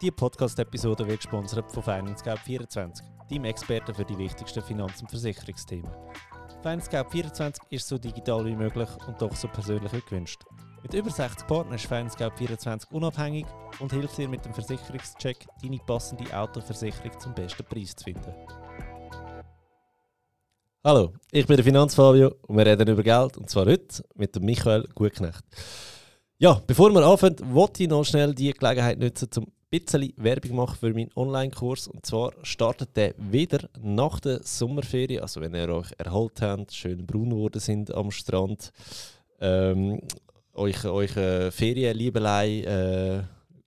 Diese Podcast-Episode wird gesponsert von FinanceGAP 24, deinem Experten für die wichtigsten Finanz- und Versicherungsthemen. FinanceGAP 24 ist so digital wie möglich und doch so persönlich wie gewünscht. Mit über 60 Partnern ist FinanceGAP 24 unabhängig und hilft dir mit dem Versicherungscheck, deine passende Autoversicherung zum besten Preis zu finden. Hallo, ich bin der Finanzfabio und wir reden über Geld, und zwar heute mit dem Michael Gutknecht. Ja, bevor wir anfangen, wollte ich noch schnell die Gelegenheit nutzen, um ein bisschen Werbung machen für meinen Online-Kurs. Und zwar startet der wieder nach der Sommerferien. Also wenn ihr euch erholt habt, schön braun geworden sind am Strand, euch Ferienliebelei,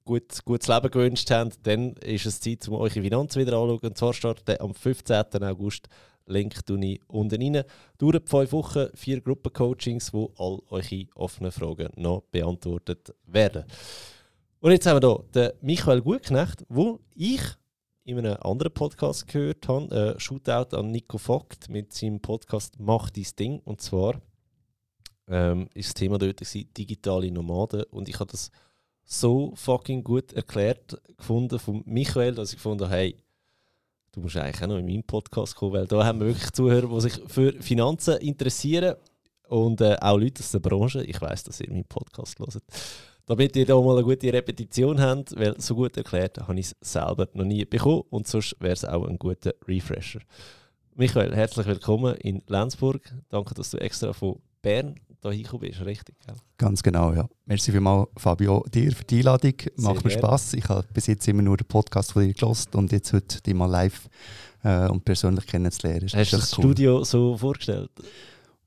gutes Leben gewünscht habt, dann ist es Zeit, um eure Finanzen wieder anzuschauen. Und zwar startet der am 15. August. Link tue ich unten rein. Dauert 5 Wochen, 4 Gruppencoachings, wo all eure offenen Fragen noch beantwortet werden. Und jetzt haben wir hier den Michael Gutknecht, wo ich in einem anderen Podcast gehört habe. Shoutout an Nico Fockt mit seinem Podcast «Mach dein Ding». Und zwar ist das Thema dort «Digitale Nomaden». Und ich habe das so fucking gut erklärt gefunden von Michael, dass ich gefunden habe, hey, du musst eigentlich auch noch in meinen Podcast kommen, weil da haben wir wirklich Zuhörer, die sich für Finanzen interessieren und auch Leute aus der Branche. Ich weiss, dass ihr meinen Podcast hört. Damit ihr da mal eine gute Repetition habt, weil so gut erklärt habe ich es selber noch nie bekommen und sonst wäre es auch ein guter Refresher. Michael, herzlich willkommen in Lenzburg. Danke, dass du extra von Bern hierher gekommen bist, richtig? Gell? Ganz genau, ja. Merci vielmals, Fabio, dir für die Einladung. Macht mir Spass. Ich habe bis jetzt immer nur den Podcast von dir gehört und jetzt heute dich mal live und persönlich kennenzulernen. Hast du das cool. Studio so vorgestellt?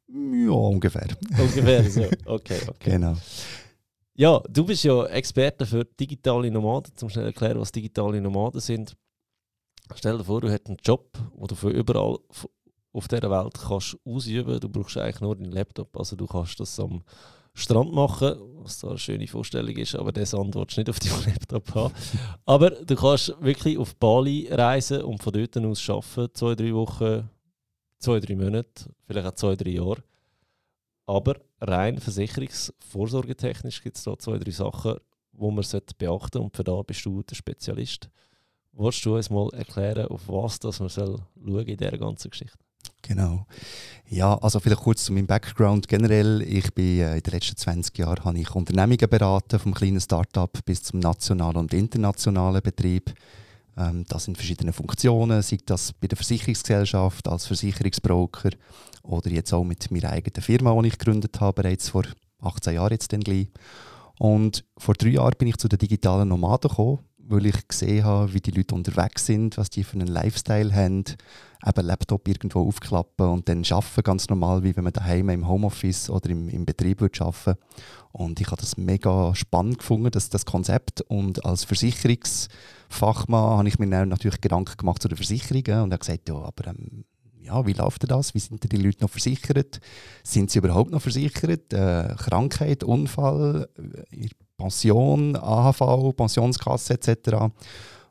Ja, ungefähr. Ungefähr so, okay. Genau. Ja, du bist ja Experte für digitale Nomaden. Zum schnell erklären, was digitale Nomaden sind. Stell dir vor, du hättest einen Job, wo du von überall auf dieser Welt kannst ausüben. Du brauchst eigentlich nur deinen Laptop. Also du kannst das am Strand machen, was da eine schöne Vorstellung ist, aber den Sand willst du nicht auf deinem Laptop haben. Aber du kannst wirklich auf Bali reisen und von dort aus arbeiten. 2-3 Wochen, 2-3 Monate, vielleicht auch 2-3 Jahre. Aber rein versicherungsvorsorgetechnisch gibt es da 2-3 Sachen, die man beachten und für da bist du der Spezialist. Willst du uns mal erklären, auf was das man schauen in dieser ganzen Geschichte? Genau. Ja, also vielleicht kurz zu meinem Background generell. Ich bin in den letzten 20 Jahren habe ich Unternehmungen beraten, vom kleinen Start-up bis zum nationalen und internationalen Betrieb. Das sind verschiedene Funktionen, sei das bei der Versicherungsgesellschaft, als Versicherungsbroker oder jetzt auch mit meiner eigenen Firma, die ich gegründet habe, bereits vor 18 Jahren jetzt dann gleich. Und vor 3 Jahren bin ich zu den digitalen Nomaden gekommen, weil ich gesehen habe, wie die Leute unterwegs sind, was die für einen Lifestyle haben, eben Laptop irgendwo aufklappen und dann arbeiten, ganz normal, wie wenn man daheim im Homeoffice oder im Betrieb arbeiten würde. Und ich habe das mega spannend gefunden, das Konzept. Und als Versicherungsfachmann habe ich mir natürlich Gedanken gemacht zu den Versicherungen und habe gesagt, ja, aber ja, wie läuft das? Wie sind die Leute noch versichert? Sind sie überhaupt noch versichert? Krankheit, Unfall, Pension, AHV, Pensionskasse etc.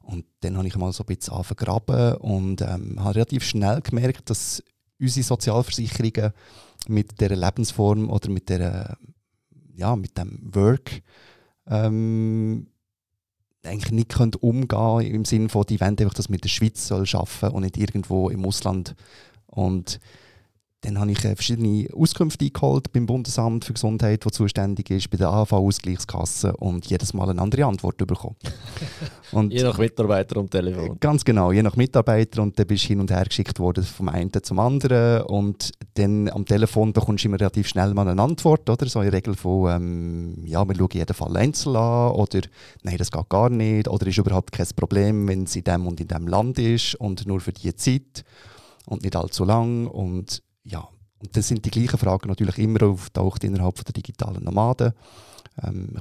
Und dann habe ich mal so ein bisschen angegraben und habe relativ schnell gemerkt, dass unsere Sozialversicherungen mit dieser Lebensform oder mit dieser, ja, mit dem Work eigentlich nicht umgehen können, im Sinne von, die wollen einfach, dass man in der Schweiz arbeiten soll und nicht irgendwo im Ausland. Und dann habe ich verschiedene Auskünfte eingeholt beim Bundesamt für Gesundheit, das zuständig ist, bei der AHV-Ausgleichskasse und jedes Mal eine andere Antwort bekommen. Und je nach Mitarbeiter und Telefon. Ganz genau, je nach Mitarbeiter und dann bist du hin und her geschickt worden vom einen zum anderen und dann am Telefon bekommst du immer relativ schnell mal eine Antwort, oder? So in der Regel von, ja, wir schauen jeden Fall einzeln an oder nein, das geht gar nicht oder ist überhaupt kein Problem, wenn es in dem und in dem Land ist und nur für diese Zeit und nicht allzu lang und ja, und dann sind die gleichen Fragen natürlich immer auftaucht innerhalb der digitalen Nomaden,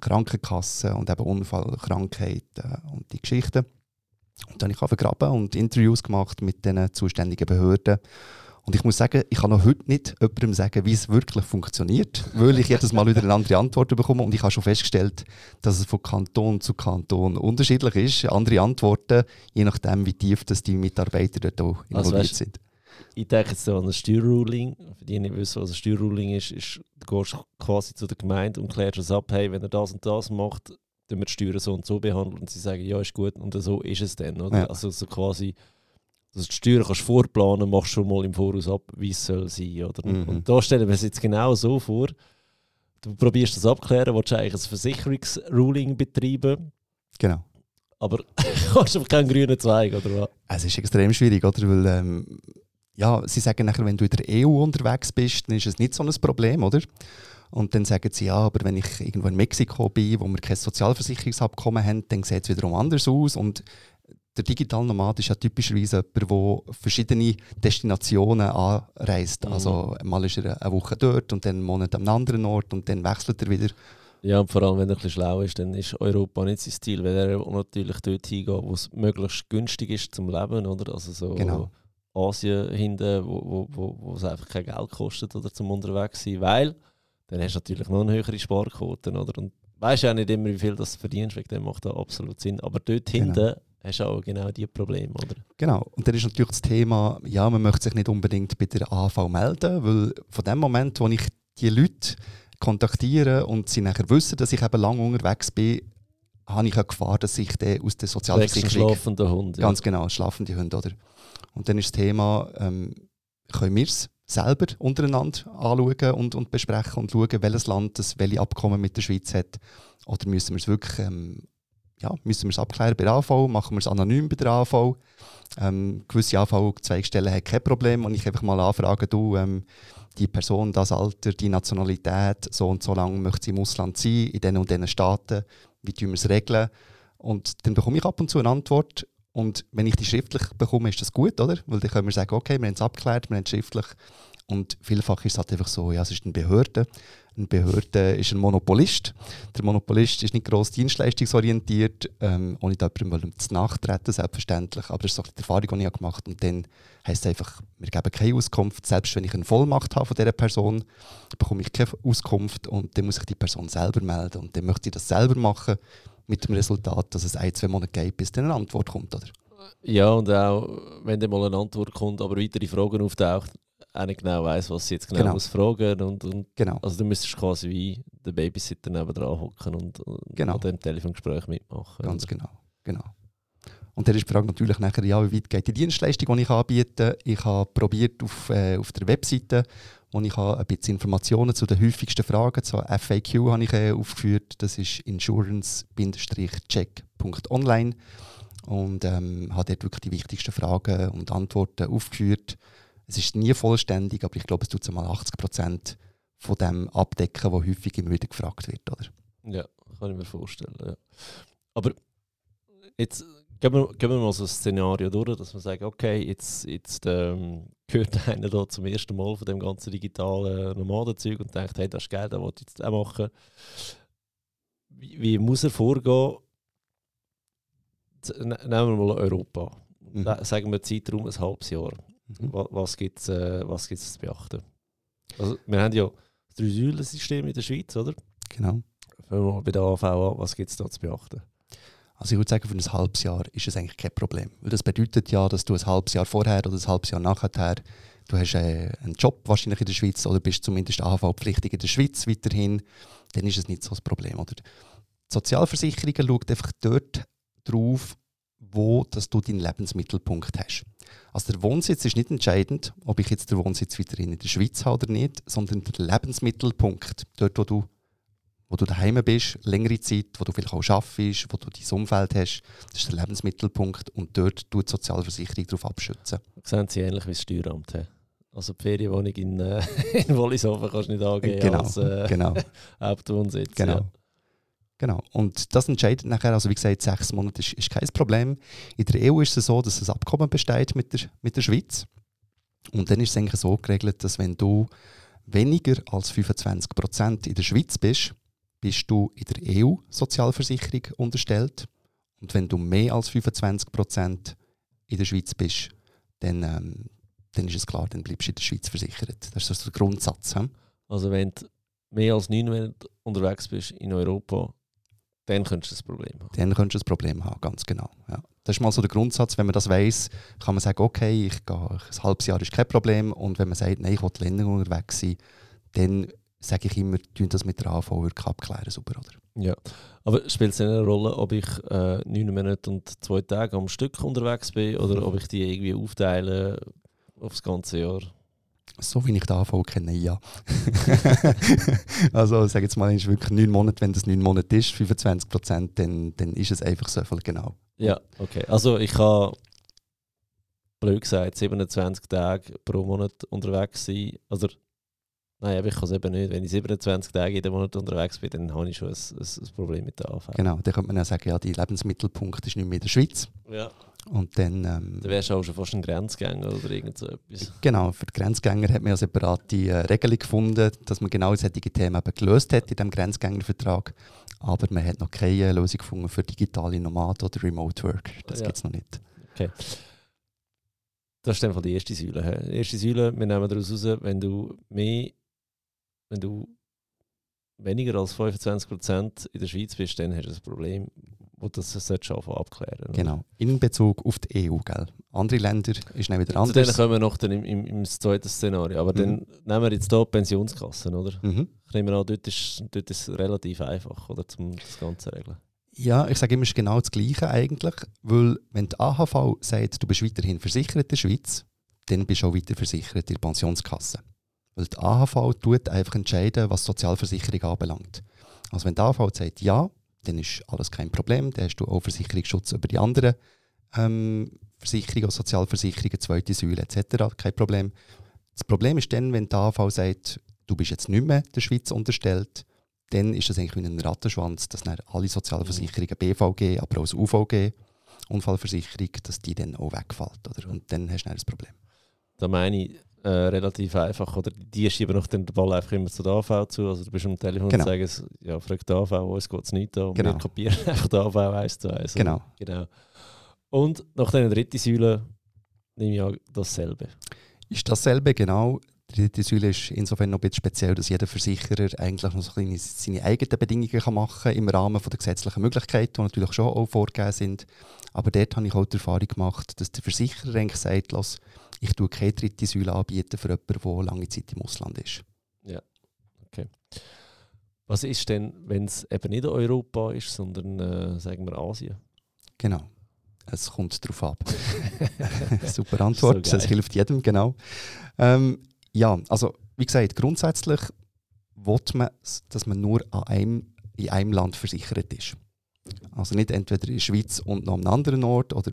Krankenkassen und eben Unfall, Krankheit und die Geschichten. Und dann habe ich vergraben und Interviews gemacht mit den zuständigen Behörden. Und ich muss sagen, ich kann noch heute nicht jemandem sagen, wie es wirklich funktioniert, weil ich jedes Mal wieder eine andere Antwort bekomme. Und ich habe schon festgestellt, dass es von Kanton zu Kanton unterschiedlich ist. Andere Antworten, je nachdem, wie tief dass die Mitarbeiter dort auch involviert sind. Ich denke jetzt an ein Steuerruling. Für die, die nicht wissen, was ein Steuerruling ist, du gehst quasi zu der Gemeinde und klärst es ab, hey, wenn er das und das macht, dann wir die Steuern so und so behandeln und sie sagen, ja, ist gut und so ist es dann. Oder? Ja. Also so quasi, dass die Steuern kannst du vorplanen, machst schon mal im Voraus ab, wie es soll sein. Oder? Mhm. Und da stellen wir es jetzt genau so vor, du probierst das abklären, willst du eigentlich ein Versicherungsruling betreiben. Genau. Aber du hast aber keinen grünen Zweig, oder was? Es ist extrem schwierig, oder? Weil, ja, sie sagen nachher, wenn du in der EU unterwegs bist, dann ist es nicht so ein Problem, oder? Und dann sagen sie, ja, aber wenn ich irgendwo in Mexiko bin, wo wir kein Sozialversicherungsabkommen haben, dann sieht es wiederum anders aus. Und der Digitalnomad ist ja typischerweise jemand, der verschiedene Destinationen anreist. Mhm. Also mal ist er eine Woche dort und dann einen Monat am anderen Ort und dann wechselt er wieder. Ja, und vor allem, wenn er ein bisschen schlau ist, dann ist Europa nicht sein Stil, weil er natürlich dort hingeht, wo es möglichst günstig ist zum Leben, oder? Also so genau. Asien hinten, wo es einfach kein Geld kostet, oder, zum unterwegs sein, weil dann hast du natürlich noch eine höhere Sparquote, oder? Und weißt ja nicht immer, wie viel das verdienst, wegen dem macht das absolut Sinn. Aber dort hinten hast du auch genau diese Probleme, oder? Genau. Und dann ist natürlich das Thema, ja, man möchte sich nicht unbedingt bei der AV melden, weil von dem Moment, wo ich die Leute kontaktiere und sie nachher wissen, dass ich eben lange unterwegs bin, habe ich eine Gefahr, dass ich aus der Sozialversicherung... schlafende Hunde. Ganz genau, schlafende Hunde, oder? Und dann ist das Thema, können wir es selber untereinander anschauen und besprechen und schauen, welches Land das welche Abkommen mit der Schweiz hat? Oder müssen wir es wirklich müssen wir es abklären bei der AV? Machen wir es anonym bei der AV? Gewisse AV-Zweigstellen haben kein Problem. Und ich einfach mal anfragen, du, die Person, das Alter, die Nationalität, so und so lange möchte sie im Ausland sein, in diesen und diesen Staaten, wie tun wir es regeln? Und dann bekomme ich ab und zu eine Antwort. Und wenn ich die schriftlich bekomme, ist das gut, oder? Weil dann können wir sagen, okay, wir haben es abgeklärt, wir haben es schriftlich. Und vielfach ist es halt einfach so, ja, es ist eine Behörde. Eine Behörde ist ein Monopolist. Der Monopolist ist nicht gross dienstleistungsorientiert, ohne da jemandem zu nachtreten, selbstverständlich. Aber das ist auch die Erfahrung, die ich habe gemacht habe. Und dann heisst es einfach, wir geben keine Auskunft. Selbst wenn ich eine Vollmacht habe von dieser Person, bekomme ich keine Auskunft. Und dann muss ich die Person selber melden. Und dann möchte ich das selber machen. Mit dem Resultat, dass es 1-2 Monate geht, bis dann eine Antwort kommt, oder? Ja, und auch, wenn dann mal eine Antwort kommt, aber weitere Fragen auftaucht, auch nicht genau weiss, was sie jetzt genau muss fragen. Und also du müsstest quasi wie der Babysitter nebendran hocken und an dem Telefongespräch mitmachen. Ganz oder? Genau. Und dann ist die Frage natürlich nachher, ja, wie weit geht die Dienstleistung, die ich anbiete. Ich habe probiert auf der Webseite, wo ich ein bisschen Informationen zu den häufigsten Fragen, so FAQ habe ich aufgeführt, das ist insurance-check.online und habe dort wirklich die wichtigsten Fragen und Antworten aufgeführt. Es ist nie vollständig, aber ich glaube, es tut so mal 80% von dem abdecken, was häufig immer wieder gefragt wird, oder? Ja, kann ich mir vorstellen, ja. Aber jetzt... Gehen wir mal so ein Szenario durch, dass man sagt, okay, jetzt hört einer da zum ersten Mal von dem ganzen digitalen Nomadenzeug und denkt, hey, das ist geil, das will ich jetzt auch machen. Wie muss er vorgehen? Nehmen wir mal Europa. Mhm. Sagen wir Zeitraum ein halbes Jahr. Mhm. Was gibt's zu beachten? Also, wir haben ja das 3-Säulen-System in der Schweiz, oder? Genau. Fangen wir mal bei der AV an, was gibt es da zu beachten? Also ich würde sagen, für ein halbes Jahr ist es eigentlich kein Problem. Weil das bedeutet ja, dass du ein halbes Jahr vorher oder ein halbes Jahr nachher, du hast einen Job wahrscheinlich in der Schweiz oder bist zumindest AHV-pflichtig in der Schweiz weiterhin, dann ist es nicht so ein Problem. Oder? Die Sozialversicherungen schauen einfach dort drauf, wo dass du deinen Lebensmittelpunkt hast. Also der Wohnsitz ist nicht entscheidend, ob ich jetzt den Wohnsitz weiterhin in der Schweiz habe oder nicht, sondern der Lebensmittelpunkt, dort wo du daheim bist, längere Zeit, wo du vielleicht auch arbeitest, wo du dein Umfeld hast. Das ist der Lebensmittelpunkt und dort tut die Sozialversicherung darauf abschützen. Das sehen Sie ähnlich wie das Steueramt. Also die Ferienwohnung in Wollishofen kannst du nicht angeben als Hauptwohnsitz. Genau. Ja. Genau. Und das entscheidet nachher, also wie gesagt, 6 Monate ist kein Problem. In der EU ist es so, dass ein Abkommen besteht mit der Schweiz. Und dann ist es eigentlich so geregelt, dass wenn du weniger als 25% in der Schweiz bist du in der EU-Sozialversicherung unterstellt. Und wenn du mehr als 25% in der Schweiz bist, dann ist es klar, dann bleibst du in der Schweiz versichert. Das ist also der Grundsatz. He? Also wenn du mehr als 9 Monate unterwegs bist in Europa, dann könntest du das Problem haben. Dann könntest du das Problem haben, ganz genau. Ja. Das ist mal so der Grundsatz. Wenn man das weiss, kann man sagen, okay, ein halbes Jahr ist kein Problem. Und wenn man sagt, nein, ich will länger unterwegs sein, dann sage ich immer, wir das mit der AV abklären, super, oder? Ja, aber spielt es eine Rolle, ob ich 9 Monate und 2 Tage am Stück unterwegs bin oder ob ich die irgendwie aufteile auf das ganze Jahr? So wie ich die AV kenne, ja. Also sage jetzt mal, ist wirklich 9 Monate, wenn das 9 Monate ist, 25%, dann ist es einfach so viel, genau. Ja, okay. Also ich habe, blöd gesagt, 27 Tage pro Monat unterwegs sein, oder nein, aber ich kann es eben nicht. Wenn ich 27 Tage in den Monat unterwegs bin, dann habe ich schon ein Problem mit der AV. Genau, dann könnte man ja sagen, ja, der Lebensmittelpunkt ist nicht mehr in der Schweiz. Ja. Und dann wärst du auch schon fast ein Grenzgänger oder irgend so etwas. Genau, für die Grenzgänger hat man ja separate Regelung gefunden, dass man genau solche Themen eben gelöst hat in diesem Grenzgängervertrag. Aber man hat noch keine Lösung gefunden für digitale Nomaden oder Remote Work. Das gibt es noch nicht. Okay. Das ist einfach die erste Säule. He? Die erste Säule, wir nehmen daraus raus, wenn du weniger als 25% in der Schweiz bist, dann hast du ein Problem, wo das anfangen abklären solltest. Genau, in Bezug auf die EU. Gell? Andere Länder ist dann wieder anders. Dann kommen wir noch dann im zweiten Szenario. Aber dann nehmen wir jetzt hier Pensionskassen, oder? Mhm. Ich nehme an, dort ist es relativ einfach, oder, um das Ganze zu regeln. Ja, ich sage immer, es ist genau das Gleiche eigentlich. Weil wenn die AHV sagt, du bist weiterhin versichert in der Schweiz, dann bist du auch weiter versichert in der Pensionskasse. Weil die AHV tut einfach entscheiden, was Sozialversicherung anbelangt. Also wenn die AHV sagt ja, dann ist alles kein Problem, dann hast du auch Versicherungsschutz über die anderen Versicherungen, Sozialversicherungen, zweite Säule etc. Kein Problem. Das Problem ist dann, wenn die AHV sagt, du bist jetzt nicht mehr der Schweiz unterstellt, dann ist das eigentlich wie ein Rattenschwanz, dass dann alle Sozialversicherungen, BVG, aber auch das UVG, Unfallversicherung, dass die dann auch wegfällt. Oder? Und dann hast du dann ein Problem. Da meine ich, relativ einfach, oder? Die schieben noch den Ball einfach immer zu der AV zu. Also du bist am Telefon und sagst, ja, frag die AV, uns geht es nicht an. Und wir kopieren einfach die AV 1:1. Genau. Und nach der dritten Säule nehme ich an, dasselbe. Ist dasselbe, genau. Die dritte Säule ist insofern noch ein bisschen speziell, dass jeder Versicherer eigentlich noch so seine eigenen Bedingungen machen kann im Rahmen der gesetzlichen Möglichkeiten, die natürlich schon auch vorgegeben sind. Aber dort habe ich auch die Erfahrung gemacht, dass der Versicherer eigentlich sagt, ich tue keine dritte Säule anbieten für jemanden, der lange Zeit im Ausland ist. Ja, okay. Was ist denn, wenn es eben nicht Europa ist, sondern, sagen wir, Asien? Genau, es kommt drauf ab. Super Antwort, so das hilft jedem, genau. Ja, also wie gesagt, grundsätzlich will man, dass man nur in einem Land versichert ist. Also nicht entweder in der Schweiz und noch an einem anderen Ort oder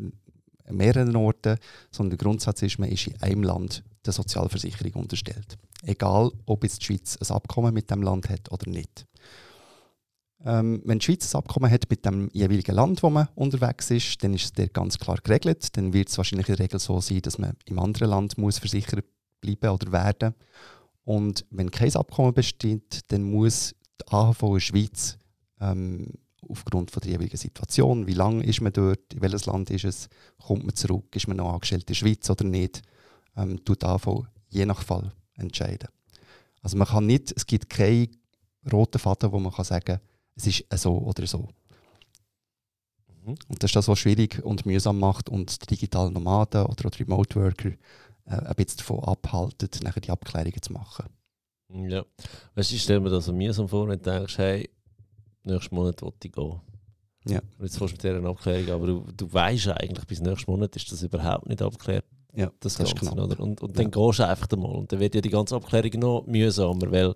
an mehreren Orten, sondern der Grundsatz ist, man ist in einem Land der Sozialversicherung unterstellt. Egal, ob jetzt die Schweiz ein Abkommen mit dem Land hat oder nicht. Wenn die Schweiz ein Abkommen hat mit dem jeweiligen Land, wo man unterwegs ist, dann ist es dort ganz klar geregelt. Dann wird es wahrscheinlich in der Regel so sein, dass man im anderen Land muss versichert bleiben oder werden. Und wenn kein Abkommen besteht, dann muss die AHV in der Schweiz aufgrund von der jeweiligen Situation, wie lange ist man dort, in welches Land ist es, kommt man zurück, ist man noch angestellt in der Schweiz oder nicht, tut die AHV je nach Fall entscheiden. Also man kann nicht, es gibt keinen roten Faden, wo man kann sagen, es ist so oder so. Mhm. Und das ist das, was schwierig und mühsam macht und die digitalen Nomaden oder Remote Worker ein bisschen davon abhalten, nachher die Abklärungen zu machen. Ja, weißt du, ich stelle mir das so mühsam vor, wenn du denkst, hey, nächsten Monat will ich gehen. Ja. Jetzt kommst du mit dieser Abklärung, aber du weißt eigentlich, bis nächsten Monat ist das überhaupt nicht abgeklärt. Ja, das Ganze, ist oder? Und dann gehst du einfach mal. Und dann wird ja die ganze Abklärung noch mühsamer, weil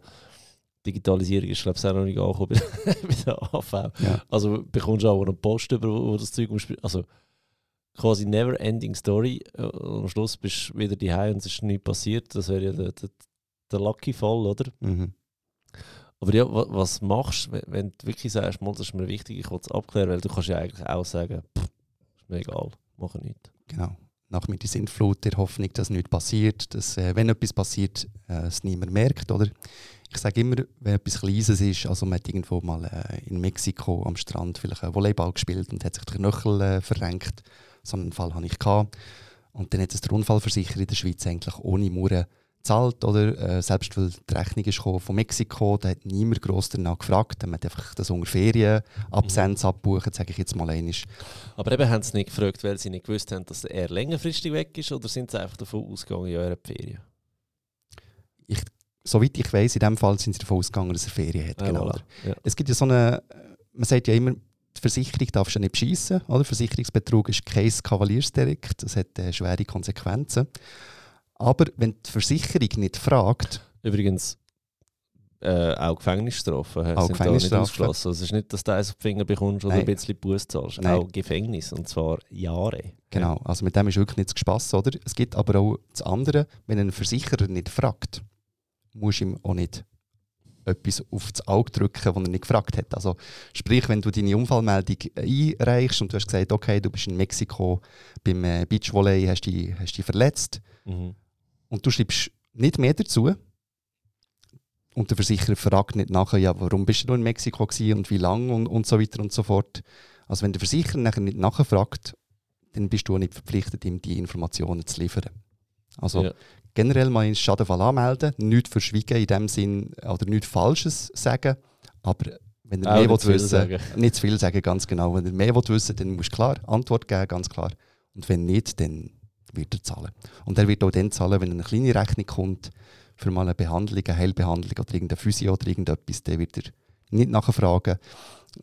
Digitalisierung ist, glaube ich, auch noch nicht angekommen bei der AV. Ja. Also bekommst du auch eine Post, über wo das Zeug umspielt. Also, quasi never-ending Story. Am Schluss bist du wieder daheim und es ist nichts passiert. Das wäre ja der Lucky-Fall, oder? Mhm. Aber ja, was machst du, wenn du wirklich sagst, das ist mir wichtig, ich will es abklären, weil du kannst ja eigentlich auch sagen, ist mir egal, mache nichts. Genau. Nach mir die Sintflut der Hoffnung, dass nichts passiert, dass wenn etwas passiert, es niemand merkt, oder? Ich sage immer, wenn etwas Kleines ist, also man hat irgendwo mal in Mexiko am Strand vielleicht Volleyball gespielt und hat sich den Knöchel verrenkt. So einen Fall hatte ich. Und dann hat es der Unfallversicherer in der Schweiz eigentlich ohne Mauern gezahlt. Oder? Selbst weil die Rechnung ist von Mexiko, da hat niemand gross danach gefragt. Man hat einfach das unter Ferien Absenz abbuchen, sage ich jetzt mal einmal. Aber eben haben sie nicht gefragt, weil sie nicht gewusst haben, dass er längerfristig weg ist? Oder sind sie einfach davon ausgegangen, ja, er hat Ferien? Ich soweit ich weiss, in diesem Fall sind sie davon ausgegangen, dass er Ferien hat. Ja, genau. Voilà. Ja. Es gibt ja so eine, man sagt ja immer, die Versicherung darfst du nicht beschissen, oder? Versicherungsbetrug ist kein Kavaliersdelikt, das hat schwere Konsequenzen. Aber wenn die Versicherung nicht fragt... Übrigens, auch Gefängnisstrafen sind da nicht ausgeschlossen. Es ist nicht, dass du eins auf die Finger bekommst oder ein bisschen Busse zahlst. Nein. Auch Gefängnis, und zwar Jahre. Genau, also mit dem ist wirklich nichts Spass, oder? Es gibt aber auch das andere, wenn ein Versicherer nicht fragt, musst du ihm auch nicht etwas auf das Auge drücken, das er nicht gefragt hat. Also sprich, wenn du deine Unfallmeldung einreichst und du hast gesagt, okay, du bist in Mexiko beim Beachvolley, hast dich verletzt, und du schreibst nicht mehr dazu und der Versicherer fragt nicht nachher, ja, warum bist du in Mexiko gewesen und wie lange und so weiter und so fort. Also wenn der Versicherer nachher nicht nachfragt, dann bist du nicht verpflichtet, ihm die Informationen zu liefern. Also ja. Generell mal einen Schadenfall anmelden, nichts verschwiegen in dem Sinn oder nichts Falsches sagen, aber wenn ihr mehr wollt wissen, nicht zu viel sagen, ganz genau. Wenn ihr mehr wollt wissen, dann musst du klar Antwort geben, ganz klar. Und wenn nicht, dann wird er zahlen. Und er wird auch dann zahlen, wenn eine kleine Rechnung kommt für mal eine Behandlung, eine Heilbehandlung oder irgendeine Physio oder irgendetwas, dann wird er nicht nachfragen.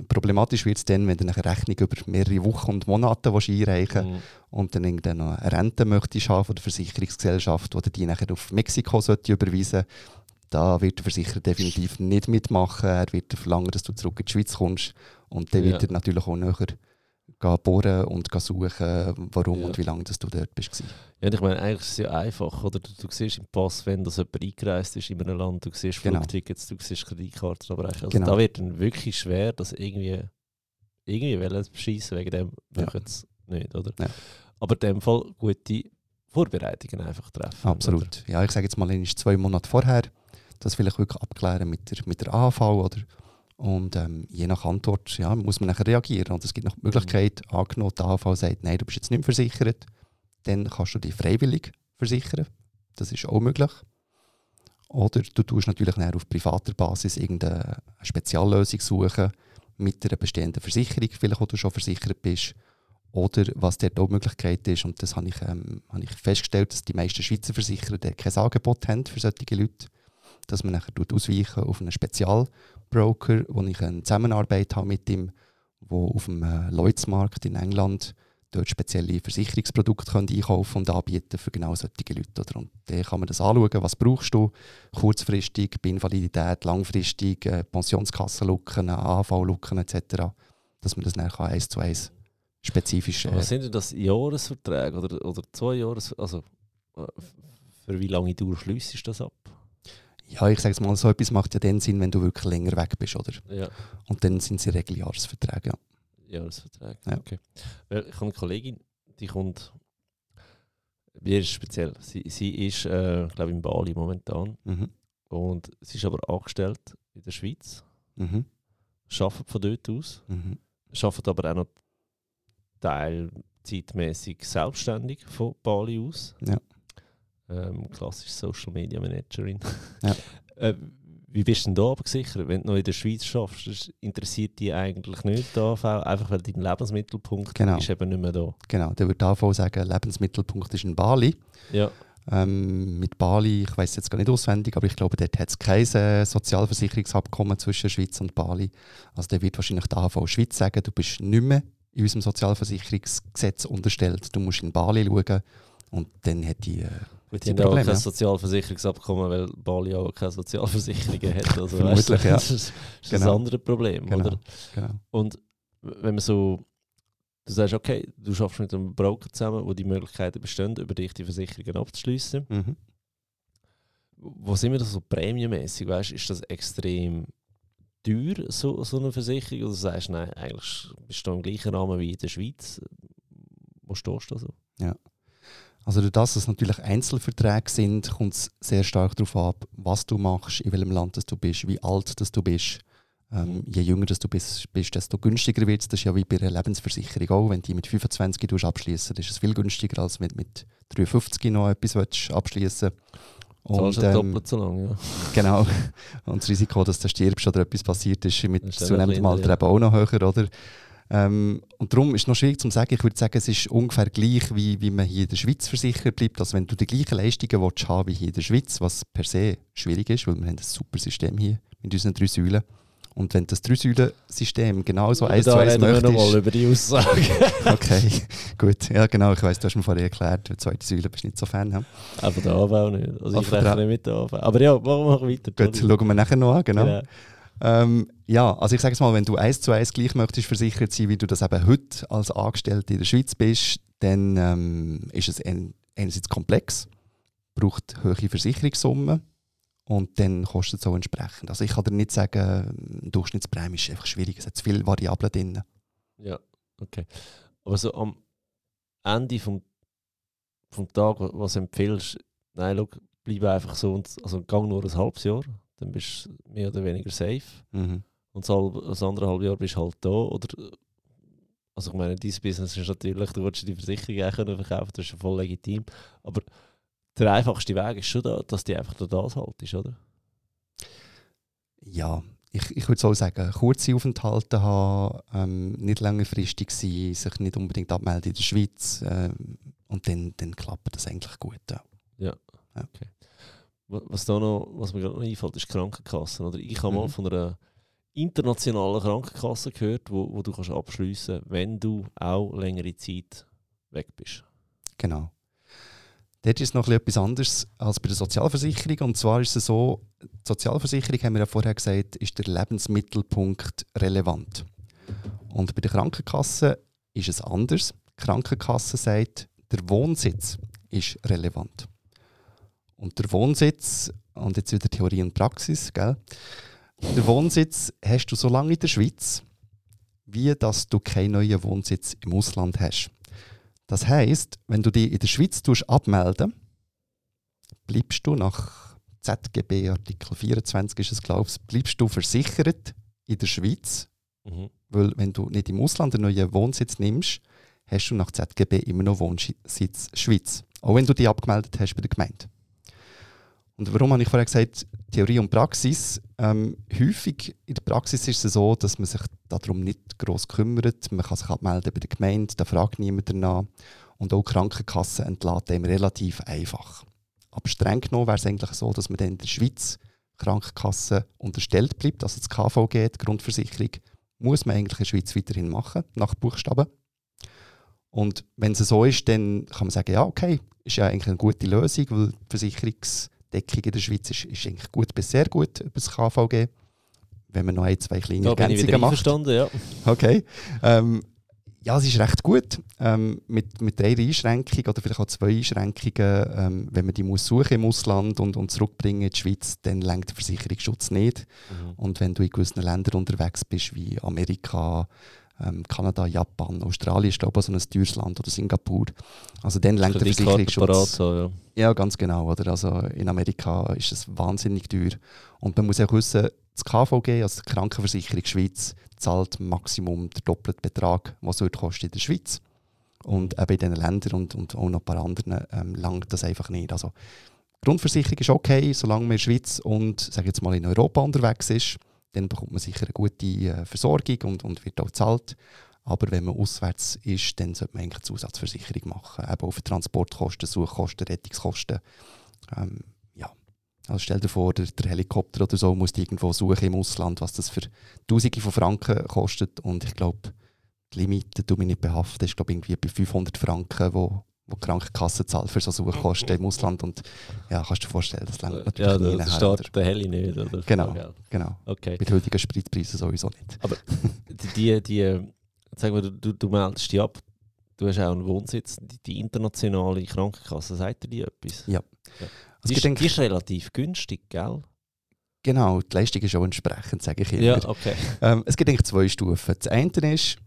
Problematisch wird es dann, wenn du eine Rechnung über mehrere Wochen und Monate einreichen und dann irgendwann eine Rente möchtest haben von der Versicherungsgesellschaft oder die nachher auf Mexiko überweisen sollte. Da wird der Versicherer definitiv nicht mitmachen. Er wird verlangen, dass du zurück in die Schweiz kommst. Und dann wird er natürlich auch näher bohren und suchen, warum und wie lange dass du dort bist. Ja, ich meine, eigentlich ist es ja einfach, oder? Du siehst im Pass, wenn das jemand eingereist ist in einem Land, du siehst Flugtickets, du siehst Kreditkarten, aber also da wird dann wirklich schwer, dass irgendwie wollen sie beschissen, wegen dem machen sie es nicht, oder? Ja. Aber in dem Fall gute Vorbereitungen einfach treffen. Absolut. Oder? Ja, ich sage jetzt mal, 2 Monate vorher, das vielleicht wirklich abklären mit der AHV, oder? Und je nach Antwort muss man nachher reagieren. Und es gibt noch die Möglichkeit, angenommen, der AHV sagt, nein, du bist jetzt nicht mehr versichert, dann kannst du dich freiwillig versichern. Das ist auch möglich. Oder du tust natürlich nachher auf privater Basis irgendeine Speziallösung suchen mit einer bestehenden Versicherung, vielleicht, wo du schon versichert bist. Oder was dort auch die Möglichkeit ist, und das habe ich festgestellt, dass die meisten Schweizer Versicherer kein Angebot haben für solche Leute, dass man nachher ausweichen auf einen Spezialbroker, wo ich eine Zusammenarbeit habe mit ihm, wo auf dem Lloydsmarkt in England dort spezielle Versicherungsprodukte einkaufen und anbieten für genau solche Leute. Oder? Und dann kann man das anschauen, was brauchst du kurzfristig, bei Invalidität, langfristig, Pensionskassenlücken, AHV-Lücken etc., dass man das dann 1 zu 1 spezifisch... Was sind denn das, Jahresverträge oder 2 Jahres... Also für wie lange Dauer schliessest du das ab? Ja, ich sage es mal, so etwas macht ja dann Sinn, wenn du wirklich länger weg bist, oder? Ja. Und dann sind es in der Regel Jahresverträge. Ja. Jahresverträge, ja. Okay. Weil ich habe eine Kollegin, die kommt, bei ihr ist speziell, sie ist, glaube ich, in Bali momentan, und sie ist aber angestellt in der Schweiz, arbeitet von dort aus, arbeitet aber auch noch teilzeitmäßig selbstständig von Bali aus. Ja. Klassische Social Media Managerin. Ja. Wie bist du denn da aber gesichert? Wenn du noch in der Schweiz schaffst, interessiert dich eigentlich nicht die AV, einfach weil dein Lebensmittelpunkt ist eben nicht mehr da. Genau, dann würde die AV sagen, Lebensmittelpunkt ist in Bali. Ja. Mit Bali, ich weiss jetzt gar nicht auswendig, aber ich glaube, dort hat es kein Sozialversicherungsabkommen zwischen Schweiz und Bali. Also der wird wahrscheinlich die AV Schweiz sagen, du bist nicht mehr in unserem Sozialversicherungsgesetz unterstellt. Du musst in Bali schauen und dann hat die... Gut, die haben auch kein Sozialversicherungsabkommen, weil Bali auch keine Sozialversicherungen hat. Also, vermutlich, ja. Das ist ein anderes Problem, oder? Genau. Und wenn man so, du sagst, okay, du schaffst mit einem Broker zusammen, wo die Möglichkeiten bestehen, über dich die Versicherungen abzuschliessen. Wo sind wir da so prämienmässig? Weißt, ist das extrem teuer, so eine Versicherung? Oder sagst du, nein, eigentlich bist du im gleichen Rahmen wie in der Schweiz? Wo stehst du da so? Ja. Also durch das, dass es natürlich Einzelverträge sind, kommt es sehr stark darauf ab, was du machst, in welchem Land das du bist, wie alt das du bist. Je jünger das du bist, desto günstiger wird es. Das ist ja wie bei einer Lebensversicherung auch. Wenn du mit 25 abschliessen, ist es viel günstiger, als wenn du mit 53 noch etwas abschliessen willst. Das ist doppelt so lang, ja. Genau. Und das Risiko, dass du stirbst oder etwas passiert ist, mit zunehmendem Alter eben auch noch höher, oder? Und darum ist es noch schwierig zu sagen, ich würde sagen, es ist ungefähr gleich, wie man hier in der Schweiz versichert bleibt. Also wenn du die gleichen Leistungen willst, haben wie hier in der Schweiz, was per se schwierig ist, weil wir haben ein super System hier mit unseren 3 Säulen. Und wenn das 3-Säulen-System genauso eins zu eins möchtest... Da reden wir nochmal über die Aussage. Okay, gut. Ja genau, ich weiss, du hast mir vorher erklärt, die 2. Säule bist du nicht so Fan. Ja? Aber der AV nicht. Also ich rechne nicht mit der AV. Aber ja, machen wir weiter. Gut, schauen wir nachher noch an, genau. Ja. Ja, also ich sage es mal, wenn du 1:1 gleich möchtest versichert sein, wie du das eben heute als Angestellte in der Schweiz bist, dann ist es einerseits komplex, braucht hohe Versicherungssummen und dann kostet es auch entsprechend. Also ich kann dir nicht sagen, eine Durchschnittsprämie ist einfach schwierig, es hat zu viele Variablen drin. Ja, okay. Aber so am Ende vom Tag, was empfiehlst du? Nein, schau, bleib einfach so, also gang nur ein halbes Jahr. Dann bist du mehr oder weniger safe. Mhm. Und das andere halbe Jahr bist du halt da. Oder, also ich meine, dein Business ist natürlich, du willst die Versicherung auch können verkaufen, das ist ja voll legitim. Aber der einfachste Weg ist schon da, dass du einfach nur das haltest, oder? Ja, ich würde so sagen, kurze Aufenthalte haben, nicht längerfristig sein, sich nicht unbedingt abmelden in der Schweiz. Und dann klappt das eigentlich gut. Ja, okay. Was mir gerade noch einfällt, ist Krankenkassen. Oder ich habe mal von einer internationalen Krankenkasse gehört, wo du kannst abschliessen kannst, wenn du auch längere Zeit weg bist. Genau. Dort ist noch etwas anderes als bei der Sozialversicherung. Und zwar ist es so, die Sozialversicherung, haben wir ja vorher gesagt, ist der Lebensmittelpunkt relevant. Und bei der Krankenkasse ist es anders. Die Krankenkasse sagt, der Wohnsitz ist relevant. Und der Wohnsitz, und jetzt wieder Theorie und Praxis, gell? Der Wohnsitz hast du so lange in der Schweiz, wie dass du keinen neuen Wohnsitz im Ausland hast. Das heisst, wenn du dich in der Schweiz abmeldest, bleibst du nach ZGB Artikel 24 ist es, glaube ich, bleibst du versichert in der Schweiz. Mhm. Weil wenn du nicht im Ausland einen neuen Wohnsitz nimmst, hast du nach ZGB immer noch Wohnsitz Schweiz. Auch wenn du dich abgemeldet hast bei der Gemeinde. Und warum habe ich vorher gesagt, Theorie und Praxis? Häufig in der Praxis ist es so, dass man sich darum nicht gross kümmert. Man kann sich abmelden bei der Gemeinde, da fragt niemand danach. Und auch die Krankenkasse entlässt dem relativ einfach. Aber streng genommen wäre es eigentlich so, dass man dann in der Schweiz Krankenkasse unterstellt bleibt. Also das KVG, die Grundversicherung, muss man eigentlich in der Schweiz weiterhin machen, nach Buchstaben. Und wenn es so ist, dann kann man sagen, ja okay, ist ja eigentlich eine gute Lösung, weil die Versicherungsdeckung in der Schweiz ist eigentlich gut bis sehr gut über das KVG, wenn man noch 1-2 kleine Ergänzungen macht. Ja. Okay. Ja, es ist recht gut. Mit 3 Einschränkungen oder vielleicht auch 2 Einschränkungen, wenn man die muss suchen im Ausland und zurückbringen in die Schweiz, dann reicht der Versicherungsschutz nicht. Mhm. Und wenn du in gewissen Ländern unterwegs bist, wie Amerika, Kanada, Japan, Australien ist glaube ich so ein teures Land, oder Singapur. Also dann lenkt der Versicherungsschutz. So, ja, ganz genau. Oder? Also in Amerika ist es wahnsinnig teuer. Und man muss auch wissen, das KVG, also die Krankenversicherung Schweiz, zahlt maximum den doppelten Betrag, was es kostet in der Schweiz. Und eben in diesen Ländern und auch noch ein paar anderen langt das einfach nicht. Also Grundversicherung ist okay, solange man in der Schweiz und sage jetzt mal in Europa unterwegs ist. Dann bekommt man sicher eine gute Versorgung und wird auch bezahlt. Aber wenn man auswärts ist, dann sollte man eigentlich eine Zusatzversicherung machen. Eben auf Transportkosten, Suchkosten, Rettungskosten. Ja. Also stell dir vor, der Helikopter oder so muss irgendwo suchen im Ausland, was das für Tausende von Franken kostet. Und ich glaube, die Limite, du mich nicht behaftet, ist glaube irgendwie bei 500 Franken, wo die Krankenkasse zahlt für so Suchkosten im Ausland. Und ja, kannst du dir vorstellen, das längt natürlich nicht. Ja, das startet der Heli nicht. Oder? Genau. Okay. Mit heutigen Spritpreisen sowieso nicht. Aber sagen wir, du meldest dich ab, du hast auch einen Wohnsitz. Die internationale Krankenkasse, sagt dir die etwas? Ja. Also die ist relativ günstig, gell? Genau, die Leistung ist auch entsprechend, sage ich immer. Ja, okay. Es gibt eigentlich 2 Stufen. Das eine ist,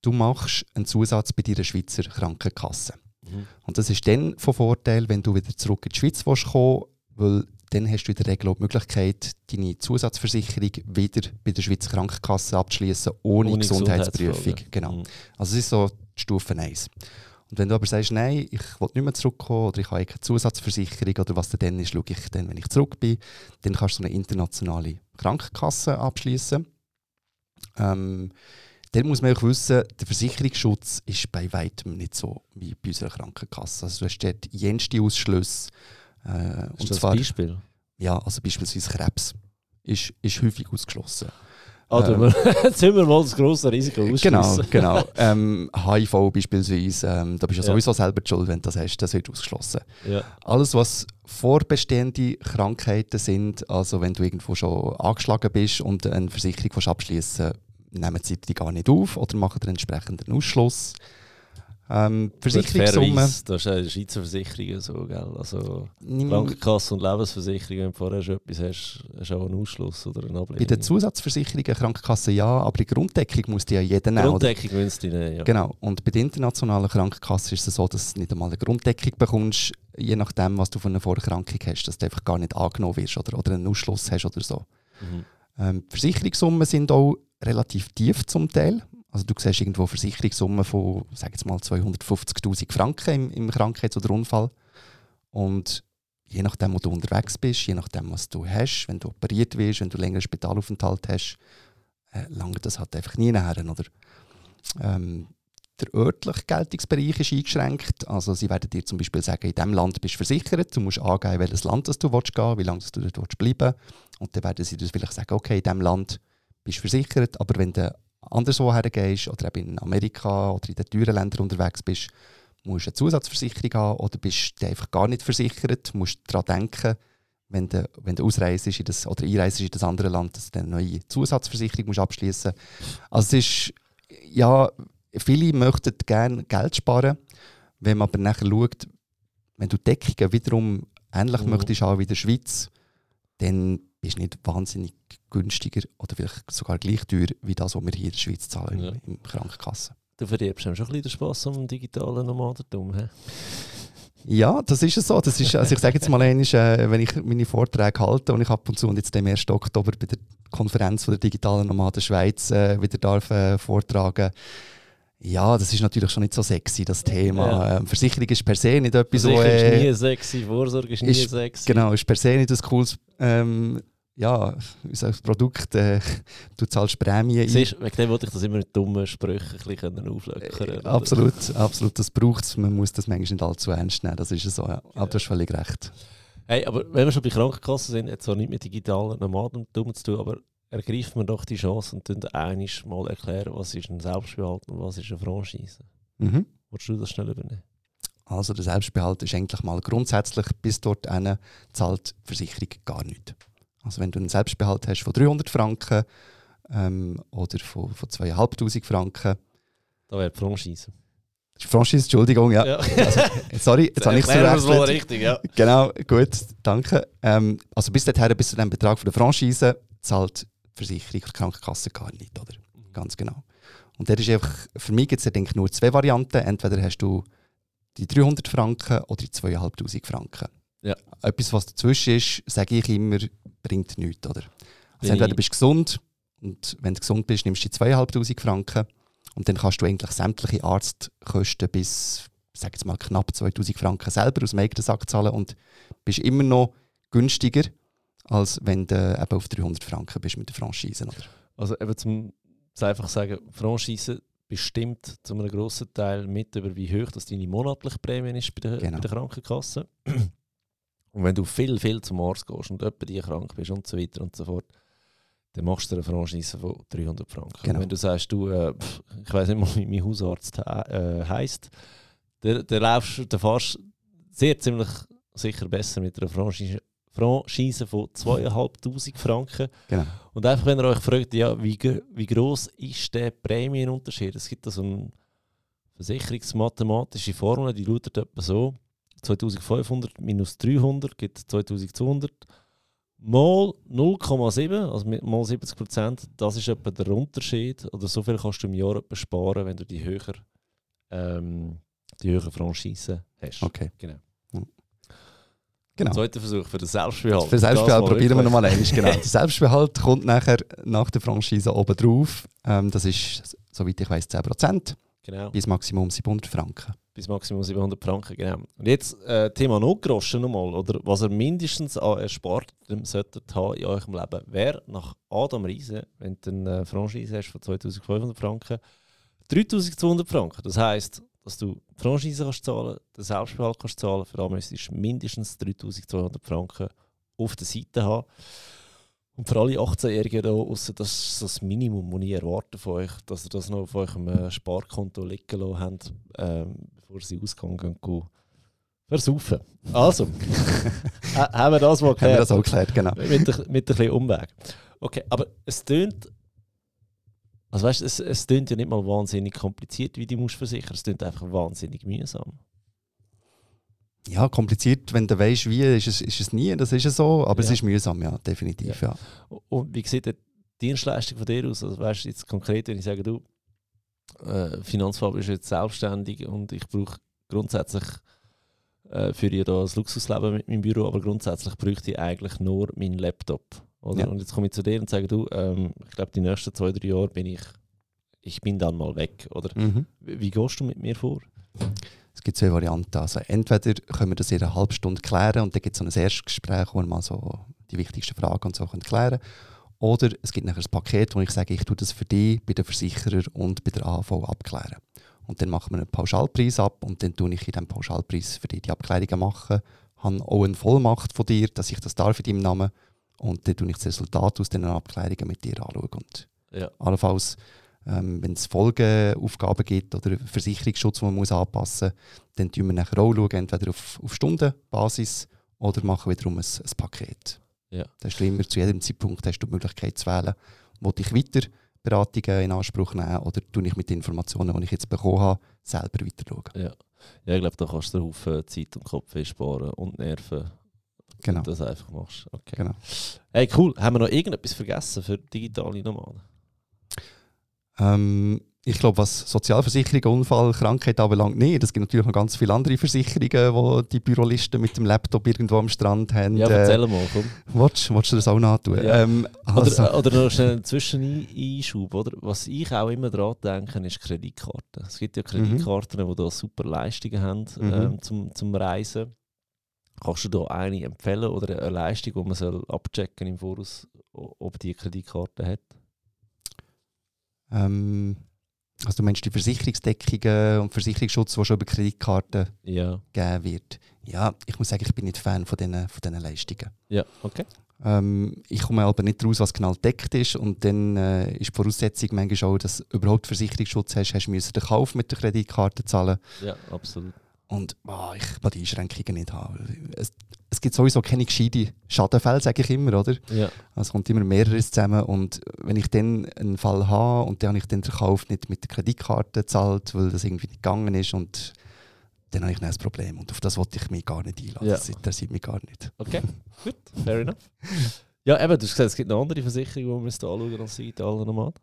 du machst einen Zusatz bei deiner Schweizer Krankenkasse. Und das ist dann von Vorteil, wenn du wieder zurück in die Schweiz kommen willst, weil dann hast du in der Regel auch die Möglichkeit, deine Zusatzversicherung wieder bei der Schweizer Krankenkasse abzuschließen, ohne Gesundheitsprüfung. Genau. Mhm. Also es ist so die Stufe 1. Und wenn du aber sagst, nein, ich will nicht mehr zurückkommen oder ich habe keine Zusatzversicherung oder was dann ist, schaue ich dann, wenn ich zurück bin, dann kannst du eine internationale Krankenkasse abschließen. Dann muss man auch wissen, der Versicherungsschutz ist bei weitem nicht so wie bei unserer Krankenkasse. Also du hast dort jenste Ausschlüsse. Ist das ein Beispiel? Ja, also beispielsweise Krebs ist häufig ausgeschlossen. Jetzt sind wir mal das grosse Risiko ausgeschlossen. Genau. HIV beispielsweise, da bist du sowieso selber schuld, wenn du das hast, das wird ausgeschlossen. Ja. Alles, was vorbestehende Krankheiten sind, also wenn du irgendwo schon angeschlagen bist und eine Versicherung abschließen willst, nehmen die gar nicht auf oder machen einen entsprechenden Ausschluss. Versicherungssumme. Das ist eine Schweizer Versicherung so, gell? Also Krankenkasse und Lebensversicherung, wenn du vorher schon etwas hast, hast du auch einen Ausschluss oder einen Ablehnung. Bei den Zusatzversicherungen, Krankenkasse ja, aber die Grunddeckung muss die ja jeder nehmen. Grunddeckung willst du nehmen, ja. Genau. Und bei der internationalen Krankenkasse ist es so, dass du nicht einmal eine Grunddeckung bekommst, je nachdem, was du von einer Vorerkrankung hast, dass du einfach gar nicht angenommen wirst oder einen Ausschluss hast oder so. Mhm. Versicherungssummen sind auch relativ tief zum Teil. Also du siehst irgendwo Versicherungssummen von, sag jetzt mal, 250'000 Franken im Krankheits- oder Unfall. Und je nachdem, wo du unterwegs bist, je nachdem, was du hast, wenn du operiert wirst, wenn du länger einen Spitalaufenthalt hast, langt das halt einfach nie nachher, oder? Der örtliche Geltungsbereich ist eingeschränkt. Also sie werden dir zum Beispiel sagen, in diesem Land bist du versichert, du musst angeben, welches Land das du gehen willst, wie lange du dort bleiben willst. Und dann werden sie dir vielleicht sagen, okay, in diesem Land bist du versichert, aber wenn du anderswo hergehst oder eben in Amerika oder in den teuren Ländern unterwegs bist, musst du eine Zusatzversicherung haben oder bist du einfach gar nicht versichert, musst daran denken, wenn du ausreist oder einreist in das andere Land, dass du eine neue Zusatzversicherung abschließen musst. Also es ist, ja, viele möchten gerne Geld sparen, wenn man aber nachher schaut, wenn du Deckungen wiederum ähnlich möchtest haben wie in der Schweiz, dann ist nicht wahnsinnig günstiger oder vielleicht sogar gleich teuer wie das, was wir hier in der Schweiz zahlen, ja, im Krankenkassen. Du verdirbst schon ein bisschen den Spass am digitalen Nomadentum. He? Ja, das ist es so. Das ist, also ich sage jetzt mal einmal, wenn ich meine Vorträge halte und ich ab und zu und jetzt dem 1. Oktober bei der Konferenz der digitalen Nomaden Schweiz wieder darf vortragen. Ja, das ist natürlich schon nicht so sexy, das Thema. Ja. Versicherung ist per se nicht etwas so... Versicherung ist nie sexy, Vorsorge ist nie sexy. Genau, ist per se nicht ein cooles... ja, unser Produkt, du zahlst Prämien. Siehst, wegen dem wollte ich das immer mit dummen Sprüchen ein bisschen auflöckern. Absolut, das braucht es. Man muss das manchmal nicht allzu ernst nehmen, das ist so. Ja. Aber du hast völlig recht. Hey, aber wenn wir schon bei Krankenkassen sind, hat es auch nicht mit digitalen Nomadentum zu tun, aber ergreift man doch die Chance und mal erklären, was ist ein Selbstbehalt und was ist eine Franchise. Mhm. Wolltest du das schnell übernehmen? Also der Selbstbehalt ist eigentlich mal grundsätzlich, bis dort eine zahlt die Versicherung gar nichts. Also wenn du einen Selbstbehalt hast von 300 Franken oder von 2'500 Franken. Da wäre die Franchise. Franchise, Entschuldigung, ja. Also, sorry, jetzt habe ich es wohl richtig, ja. Genau, gut, danke. Also bis dorthin, bis zu dem Betrag von der Franchise, zahlt die Versicherung oder die Krankenkasse gar nicht, oder? Mhm. Ganz genau. Und der ist einfach, für mich gibt es nur zwei Varianten. Entweder hast du die 300 Franken oder die 2'500 Franken. Ja. Etwas, was dazwischen ist, sage ich immer, bringt nichts. Oder? Also entweder bist du gesund und wenn du gesund bist, nimmst du die 2'500 Franken und dann kannst du eigentlich sämtliche Arztkosten bis, sage jetzt mal, knapp 2'000 Franken selber aus dem eigenen Sack zahlen und bist immer noch günstiger, als wenn du eben auf 300 Franken bist mit der Franchise. Oder? Also eben zum einfach sagen, Franchise bestimmt zu einem grossen Teil mit über, wie hoch das deine monatliche Prämie ist bei der Krankenkasse. Und wenn du viel zum Arzt gehst und etwa dir krank bist und so weiter und so fort, dann machst du eine Franchise von 300 Franken. Genau. Wenn du sagst, du, ich weiss nicht mal, wie mein Hausarzt heisst, dann fährst du sehr ziemlich sicher besser mit einer Franchise von 2'500 Franken. Genau. Und einfach, wenn ihr euch fragt, ja, wie gross ist der Prämienunterschied? Es gibt da so eine versicherungsmathematische Formel, die lautet etwa so: 2500 minus 300 gibt 2200 mal 0,7, also mal 70%, das ist etwa der Unterschied. Oder so viel kannst du im Jahr etwa sparen, wenn du die höhere Franchise hast. Okay. Genau. Genau. Zweiter Versuch für den Selbstbehalt. Für den Selbstbehalt probieren wir nochmal einmal. Genau. Der Selbstbehalt kommt nachher nach der Franchise oben drauf. Das ist, soweit ich weiss, 10%. Genau. Bis Maximum 700 Franken. Bis Maximum 700 Franken, genau. Und jetzt Thema Notgroschen nochmal, oder was ihr mindestens an Erspartem solltet haben in eurem Leben. Wer nach Adam Riese, wenn du eine Franchise hast von 2500 Franken, 3200 Franken, das heisst, dass du die Franchise kannst zahlen, den Selbstbehalt kannst zahlen, für da müsstest du mindestens 3200 Franken auf der Seite haben. Und für alle 18-Jährigen da aussen, das ist das Minimum, das ich erwarte von euch, dass ihr das noch auf eurem Sparkonto liegen lassen habt, bevor sie ausgehen gehen versaufen. Also, haben wir das mal geklärt. Haben wir das auch geklärt, genau. Mit ein bisschen Umweg. Okay, aber es tönt. Also weißt, es klingt ja nicht mal wahnsinnig kompliziert, wie du musst versichern. Es klingt einfach wahnsinnig mühsam. Ja, kompliziert, wenn du weißt, wie, ist es nie. Das ist ja so, aber ja. Es ist mühsam, ja, definitiv. Ja. Ja. Und wie sieht die Dienstleistung von dir aus? Also weißt jetzt konkret, wenn ich sage, du, Finanzfabrik ist jetzt selbstständig und ich brauche grundsätzlich für ihr da ein Luxusleben mit meinem Büro, aber grundsätzlich bräuchte ich eigentlich nur meinen Laptop. Oder? Ja. Und jetzt komme ich zu dir und sage, du, ich glaube, die nächsten 2-3 Jahre bin ich dann mal weg. Oder? Mhm. Wie gehst du mit mir vor? Es gibt 2 Varianten. Also entweder können wir das in einer halben Stunde klären und dann gibt es so ein Erstgespräch, wo wir mal so die wichtigsten Fragen und so klären können. Oder es gibt nachher ein Paket, wo ich sage, ich tue das für dich bei den Versicherern und bei der AHV abklären. Und dann machen wir einen Pauschalpreis ab und dann tue ich in diesem Pauschalpreis für dich die Abklärungen machen. Ich habe auch eine Vollmacht von dir, dass ich das darf in deinem Namen. Und dann schaue ich das Resultat aus diesen Abklärungen mit dir an. Und ja. Allenfalls, wenn es Folgeaufgaben gibt oder Versicherungsschutz, den man muss anpassen muss, dann schauen wir nachher auch entweder auf Stundenbasis oder machen wiederum ein Paket. Ja. Das ist immer, zu jedem Zeitpunkt hast du die Möglichkeit zu wählen, wo ich weiter Beratungen in Anspruch nehmen oder tue ich mit den Informationen, die ich jetzt bekommen habe, selber weiter schauen. Ja, ja, ich glaube, da kannst du einen Haufen Zeit und Kopf sparen und Nerven. Genau. Das einfach machst. Okay. Genau. Hey, cool. Haben wir noch irgendetwas vergessen für digitale Nomaden? Ich glaube, was Sozialversicherung, Unfall, Krankheit anbelangt, nicht. Es gibt natürlich noch ganz viele andere Versicherungen, die Bürolisten mit dem Laptop irgendwo am Strand haben. Ja, erzähl mal, komm. Willst du das auch nachtun? Ja. Also. Oder noch schnell einen Zwischeneinschub. Oder? Was ich auch immer daran denke, ist Kreditkarten. Es gibt ja Kreditkarten, die da super Leistungen haben zum Reisen. Kannst du da eine empfehlen oder eine Leistung, die man soll abchecken im Voraus, ob die Kreditkarte hat? Also du meinst die Versicherungsdeckungen und Versicherungsschutz, die schon über Kreditkarten gegeben wird? Ja, ich muss sagen, ich bin nicht Fan von diesen Leistungen. Ja, okay. Ich komme aber nicht raus, was genau gedeckt ist. Und dann ist die Voraussetzung manchmal auch, dass du überhaupt Versicherungsschutz hast. Hast du den Kauf mit der Kreditkarte zahlen? Ja, absolut. Und ich will die Einschränkungen nicht haben. Es gibt sowieso keine gescheiten Schadenfälle, sage ich immer, oder? Ja. Es kommt immer mehreres zusammen. Und wenn ich dann einen Fall habe und dann habe ich den Kauf nicht mit der Kreditkarte gezahlt, weil das irgendwie nicht gegangen ist, und dann habe ich dann ein Problem. Und auf das wollte ich mich gar nicht einlassen. Ja. Das sieht mich gar nicht. Okay, gut, fair enough. Ja, eben, du hast gesagt, es gibt eine andere Versicherung, die wir uns da anschauen als digitale Nomaden.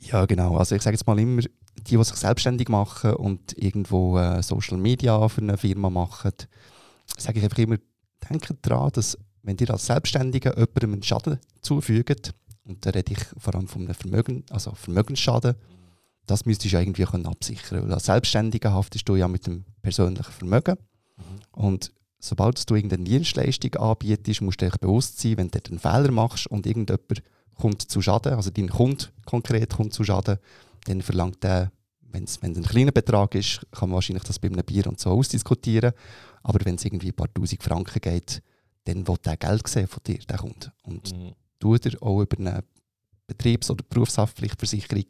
Ja, genau. Also ich sage jetzt mal immer, die sich selbstständig machen und irgendwo Social Media für eine Firma machen, sage ich einfach immer, denkt daran, dass wenn ihr als Selbstständige jemandem einen Schaden zufügt, und da rede ich vor allem von einem Vermögensschaden, das müsstest du ja irgendwie absichern können. Weil als Selbstständiger haftest du ja mit dem persönlichen Vermögen. Und sobald du irgendeine Dienstleistung anbietest, musst du dir bewusst sein, wenn du einen Fehler machst und irgendjemand kommt zu Schaden, also dein Kunde konkret kommt zu Schaden, dann verlangt er, wenn es ein kleiner Betrag ist, kann man wahrscheinlich das bei einem Bier und so ausdiskutieren. Aber wenn es irgendwie ein paar Tausend Franken geht, dann will der Geld sehen von dir, der Kunde. Und du dir auch über eine Betriebs- oder Berufshaftpflichtversicherung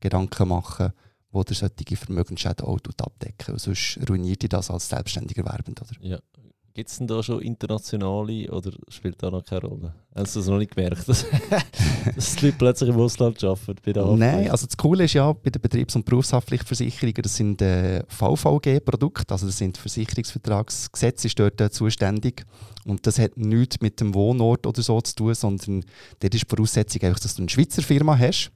Gedanken machen, wo der solche Vermögensschäden auch abdecken. Sonst ruiniert dich das als selbstständiger Werbender. Ja. Gibt es denn da schon internationale oder spielt da noch keine Rolle? Hast du das noch nicht gemerkt, dass die Leute plötzlich im Ausland arbeiten? Nein, also das Coole ist ja bei den Betriebs- und Berufshaftpflichtversicherungen, das sind VVG-Produkte, also das sind Versicherungsvertragsgesetze, ist dort zuständig. Und das hat nichts mit dem Wohnort oder so zu tun, sondern dort ist die Voraussetzung einfach, dass du eine Schweizer Firma hast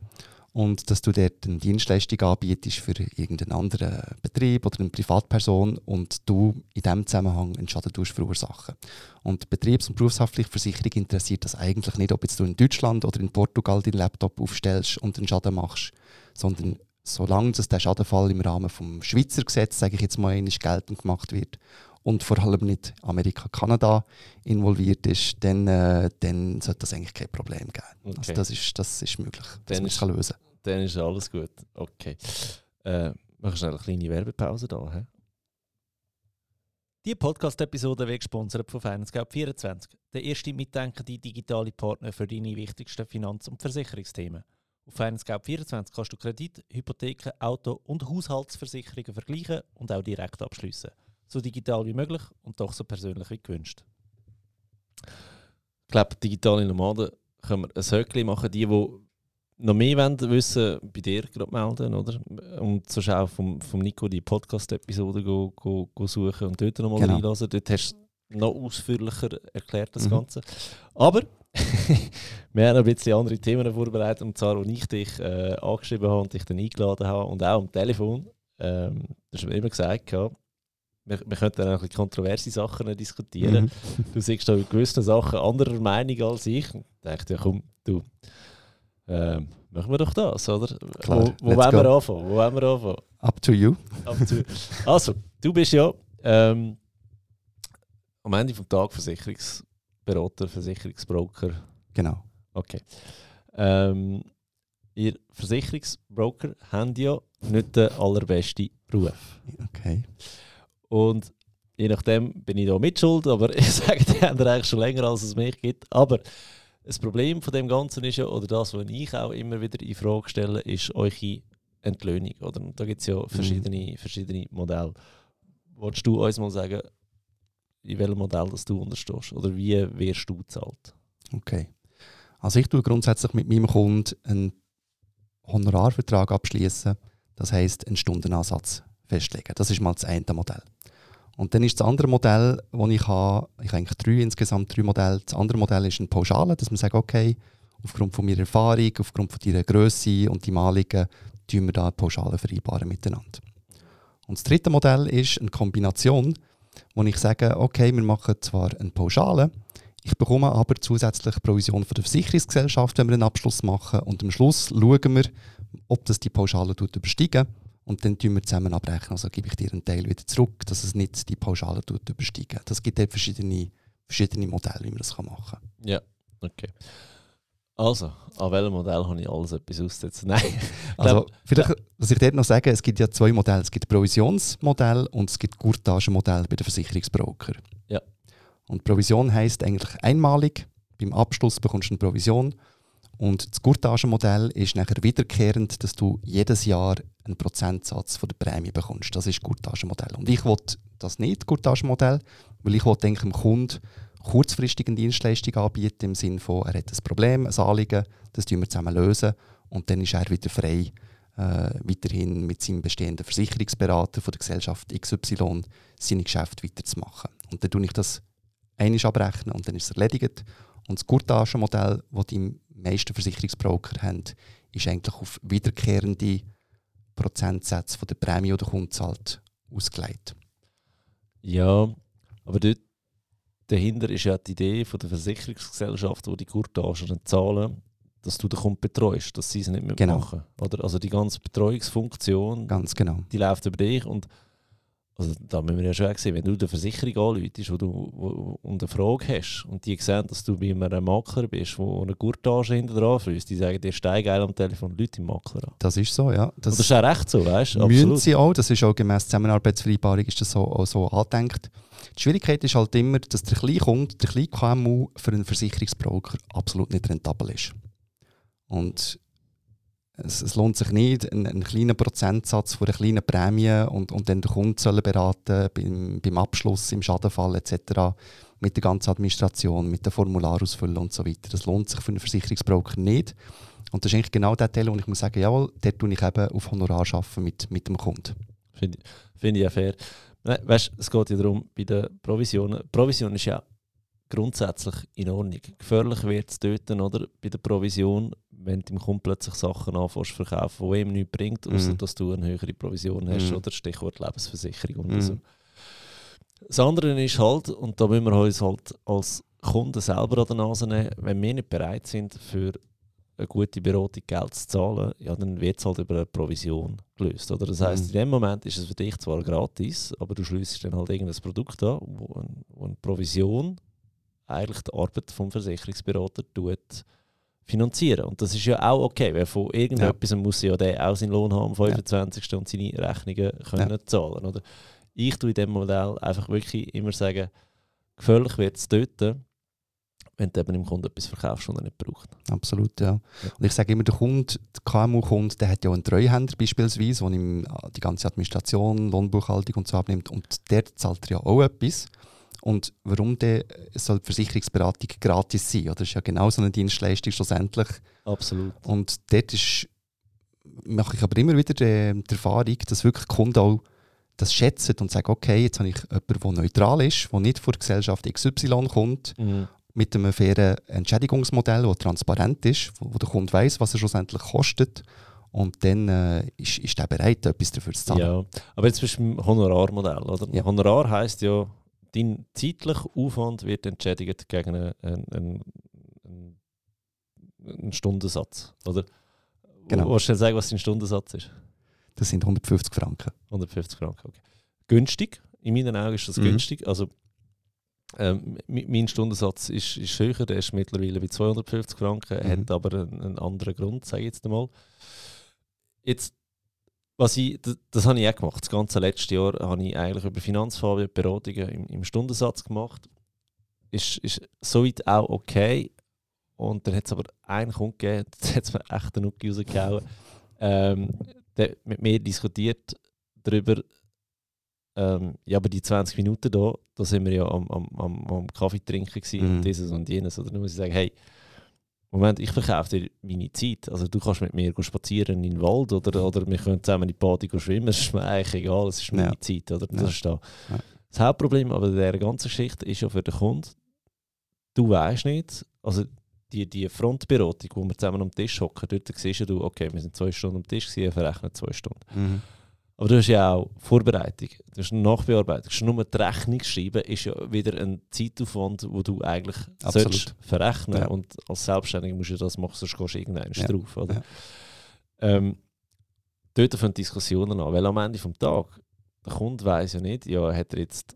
und dass du dort eine Dienstleistung anbietest für irgendeinen anderen Betrieb oder eine Privatperson und du in diesem Zusammenhang einen Schaden verursachen. Und die Betriebs- und Berufshaftpflichtversicherung interessiert das eigentlich nicht, ob jetzt du in Deutschland oder in Portugal deinen Laptop aufstellst und einen Schaden machst, sondern solange dass der Schadenfall im Rahmen des Schweizer Gesetzes, sage ich jetzt mal, geltend gemacht wird und vor allem nicht Amerika, Kanada involviert ist, dann sollte das eigentlich kein Problem geben. Okay. Also das ist möglich, dass man es lösen kann. Dann ist alles gut. Okay. Machen wir schnell eine kleine Werbepause da. He? Die Podcast-Episode wird gesponsert von FinanceGAP 24, der erste mitdenkende digitale Partner für deine wichtigsten Finanz- und Versicherungsthemen. Auf FinanceGAP 24 kannst du Kredit, Hypotheken, Auto- und Haushaltsversicherungen vergleichen und auch direkt abschliessen. So digital wie möglich und doch so persönlich wie gewünscht. Ich glaube, digitale Nomaden können wir ein Höckchen machen. Die noch mehr wollen, wissen, bei dir gerade melden, oder? Und sonst auch vom Nico die Podcast-Episode go suchen und dort nochmal reinlassen. Dort hast du noch ausführlicher erklärt das Ganze. Aber wir haben ein bisschen andere Themen vorbereitet, und zwar, wo ich dich angeschrieben habe und dich dann eingeladen habe und auch am Telefon. Das hast du immer gesagt, wir könnten dann auch ein bisschen kontroverse Sachen diskutieren. Du siehst da bei gewissen Sachen anderer Meinung als ich. Und ich dachte, ja komm, du, machen wir doch das, oder? Klar, wo wollen wir anfangen? Up to you. Also, du bist ja am Ende des Tages Versicherungsberater, Versicherungsbroker. Genau. Okay. Ihr Versicherungsbroker habt ja nicht den allerbesten Ruf. Okay. Und je nachdem bin ich da mitschuld, aber ich sage, die haben eigentlich schon länger, als es mich gibt. Aber das Problem von dem Ganzen ist ja, oder das, was ich auch immer wieder in Frage stelle, ist eure Entlöhnung. Oder? Und da gibt es ja verschiedene Modelle. Wolltest du uns mal sagen, in welchem Modell das du unterstehst? Oder wie wirst du bezahlt? Okay. Also ich tue grundsätzlich mit meinem Kunden einen Honorarvertrag abschließen. Das heisst, einen Stundenansatz festlegen. Das ist mal das eine Modell. Und dann ist das andere Modell, das ich habe, ich habe eigentlich insgesamt drei Modelle. Das andere Modell ist ein Pauschale, dass man sagt, okay, aufgrund von meiner Erfahrung, aufgrund von deiner Grösse und die Mahnungen, tun wir da eine Pauschale vereinbaren miteinander. Und das dritte Modell ist eine Kombination, wo ich sage, okay, wir machen zwar eine Pauschale, ich bekomme aber zusätzlich Provision von der Versicherungsgesellschaft, wenn wir einen Abschluss machen, und am Schluss schauen wir, ob das die Pauschale übersteigen. Und dann tun wir zusammen abrechnen, also gebe ich dir einen Teil wieder zurück, dass es nicht die Pauschale übersteigen. Das gibt eben verschiedene Modelle, wie man das machen kann. Ja, okay. Also, an welchem Modell habe ich alles etwas auszusetzen? Nein. Also, vielleicht, was ich dort noch sage, es gibt ja zwei Modelle. Es gibt Provisionsmodell und es gibt Courtagemodell bei den Versicherungsbroker. Ja. Und Provision heisst eigentlich einmalig. Beim Abschluss bekommst du eine Provision. Und das Courtagemodell ist nachher wiederkehrend, dass du jedes Jahr einen Prozentsatz von der Prämie bekommst. Das ist das Courtagemodell. Und ich will das nicht, Courtagemodell, weil ich will, denke, dem Kunden kurzfristig eine Dienstleistung anbieten, im Sinne von, er hat ein Problem, ein Anliegen, das lösen wir zusammen, und dann ist er wieder frei, weiterhin mit seinem bestehenden Versicherungsberater von der Gesellschaft XY seine Geschäfte weiterzumachen. Und dann tue ich das einmal abrechnen und dann ist es erledigt. Und das Courtagemodell, das die meisten Versicherungsbroker haben, ist eigentlich auf wiederkehrende Prozentsätze der Prämie, die der Kunde zahlt, ausgelegt. Ja, aber dort dahinter ist ja die Idee von der Versicherungsgesellschaft, die die Courtagen zahlen, dass du den Kunden betreust, dass sie es nicht mehr machen. Oder? Also die ganze Betreuungsfunktion, ganz genau, die läuft über dich. Und also, da müssen wir ja schon sehen, wenn du eine Versicherung anläutest und eine Frage hast und die sehen, dass du bei einem Makler bist, wo eine Courtage hinten dran fließt, die sagen, der steigt am Telefon Leute im Makler an. Das ist so, ja. Das ist auch recht so, weißt du? Müssen sie auch, das ist auch gemäss Zusammenarbeitsvereinbarung, ist das auch so angedenkt. Die Schwierigkeit ist halt immer, dass der Kleinkunde, der Klein-KMU für einen Versicherungsbroker absolut nicht rentabel ist. Und es lohnt sich nicht, einen kleinen Prozentsatz von einer kleinen Prämie und dann den Kunden beraten beim Abschluss, im Schadenfall etc., mit der ganzen Administration, mit dem Formularausfüllen und so weiter. Das lohnt sich für einen Versicherungsbroker nicht. Und das ist eigentlich genau der Teil, wo ich muss sagen, jawohl, dort tue ich eben auf Honorar arbeiten mit dem Kunden. Finde ich ja fair. Nein, weißt, es geht ja darum, bei den Provisionen. Provision ist ja grundsätzlich in Ordnung. Gefährlich wird es dort, oder? Bei der Provision, wenn du dem Kunden plötzlich Sachen anfängst zu verkaufen, die ihm nichts bringt, außer dass du eine höhere Provision hast, oder Stichwort Lebensversicherung und so. Das andere ist halt, und da müssen wir uns halt als Kunden selber an der Nase nehmen, wenn wir nicht bereit sind, für eine gute Beratung Geld zu zahlen, ja, dann wird es halt über eine Provision gelöst. Oder? Das heisst, in dem Moment ist es für dich zwar gratis, aber du schliessest dann halt irgendein Produkt an, wo eine Provision eigentlich die Arbeit vom Versicherungsberater tut, finanzieren. Und das ist ja auch okay, weil von irgendetwas muss ja der auch seinen Lohn haben am 25. und seine Rechnungen können zahlen. Oder? Ich tue in diesem Modell einfach wirklich immer sagen, gefährlich wird es dort, wenn du eben dem Kunden etwas verkaufst, was er nicht braucht. Absolut, ja. Und ich sage immer, der Kunde, der KMU-Kunde, der hat ja einen Treuhänder beispielsweise, der ihm die ganze Administration, Lohnbuchhaltung und so abnimmt. Und der zahlt ja auch etwas. Und warum denn soll die Versicherungsberatung gratis sein? Oder? Das ist ja genau so eine Dienstleistung schlussendlich. Absolut. Und dort mache ich aber immer wieder die Erfahrung, dass wirklich die Kunden auch das schätzen und sagen, okay, jetzt habe ich jemanden, der neutral ist, der nicht von der Gesellschaft XY kommt, mit einem fairen Entschädigungsmodell, das transparent ist, wo der Kunde weiss, was er schlussendlich kostet. Und dann ist er bereit, etwas dafür zu zahlen. Ja, aber jetzt bist du im Honorarmodell, oder? Ja. Honorar heisst ja, dein zeitlicher Aufwand wird entschädigt gegen einen Stundensatz. Oder? Genau. Willst du sagen, was dein Stundensatz ist? Das sind 150 Franken. 150 Franken, okay. Günstig. In meinen Augen ist das günstig. Also, mein Stundensatz ist höher, der ist mittlerweile bei 250 Franken, hat aber einen anderen Grund, sage ich jetzt einmal. Jetzt, das habe ich auch gemacht. Das ganze letzte Jahr habe ich eigentlich über Finanzfabrik Beratungen im Stundensatz gemacht. Ist soweit auch okay. Und dann hat es aber einen Kunden gegeben, der hat mir echt den Nucki rausgehauen. Der mit mir diskutiert darüber, ja, aber die 20 Minuten hier, da sind wir ja am Kaffee trinken gewesen und dieses und jenes. Oder dann muss ich sagen, hey, Moment, ich verkaufe dir meine Zeit. Also du kannst mit mir spazieren in den Wald oder wir können zusammen in die Party schwimmen. Es ist mir eigentlich egal, es ist meine Zeit. Oder? Das ist das Hauptproblem aber der ganzen Geschichte ist ja für den Kunden, du weißt nicht, also die Frontberatung, wo wir zusammen am Tisch hocken, dort siehst du, okay, wir sind 2 Stunden am Tisch gewesen, verrechnen 2 Stunden. Aber du hast ja auch Vorbereitung, du hast eine Nachbearbeitung, du hast nur die Rechnung schreiben, ist ja wieder ein Zeitaufwand, den du eigentlich verrechnen solltest. Und als Selbstständiger musst du das machen, sonst gehst du irgendwann drauf. Oder? Ja. Dort fangen Diskussionen an, weil am Ende des Tages, der Kunde weiss ja nicht, ja, hat er jetzt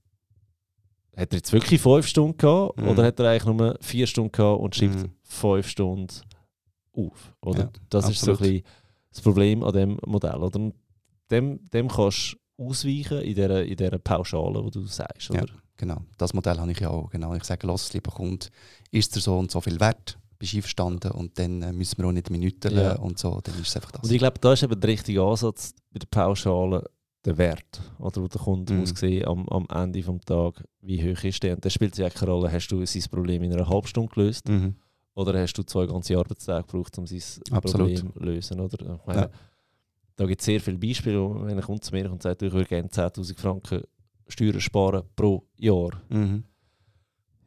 wirklich 5 Stunden gehabt oder hat er eigentlich nur 4 Stunden gehabt und schreibt 5 Stunden auf. Oder? Ja, das ist so ein bisschen das Problem an diesem Modell. Oder? Dem kannst du ausweichen in dieser Pauschale, die du sagst. Oder? Ja, genau. Das Modell habe ich ja auch. Genau. Ich sage, los, lieber Kunde, ist dir so und so viel wert? Bist du einverstanden? Und dann müssen wir auch nicht minüteln und so. Dann ist es einfach das. Und ich glaube, da ist eben der richtige Ansatz bei der Pauschale, der Wert. Oder wo der Kunde muss sehen, am Ende des Tages, wie hoch ist der. Und das spielt ja keine Rolle. Hast du sein Problem in einer halben Stunde gelöst? Oder hast du 2 ganze Arbeitstage gebraucht, um sein Problem zu lösen? Oder? Ich meine, da gibt es sehr viele Beispiele, wo einer kommt zu mir und sagt, ich würde gerne 10'000 Franken Steuern sparen pro Jahr.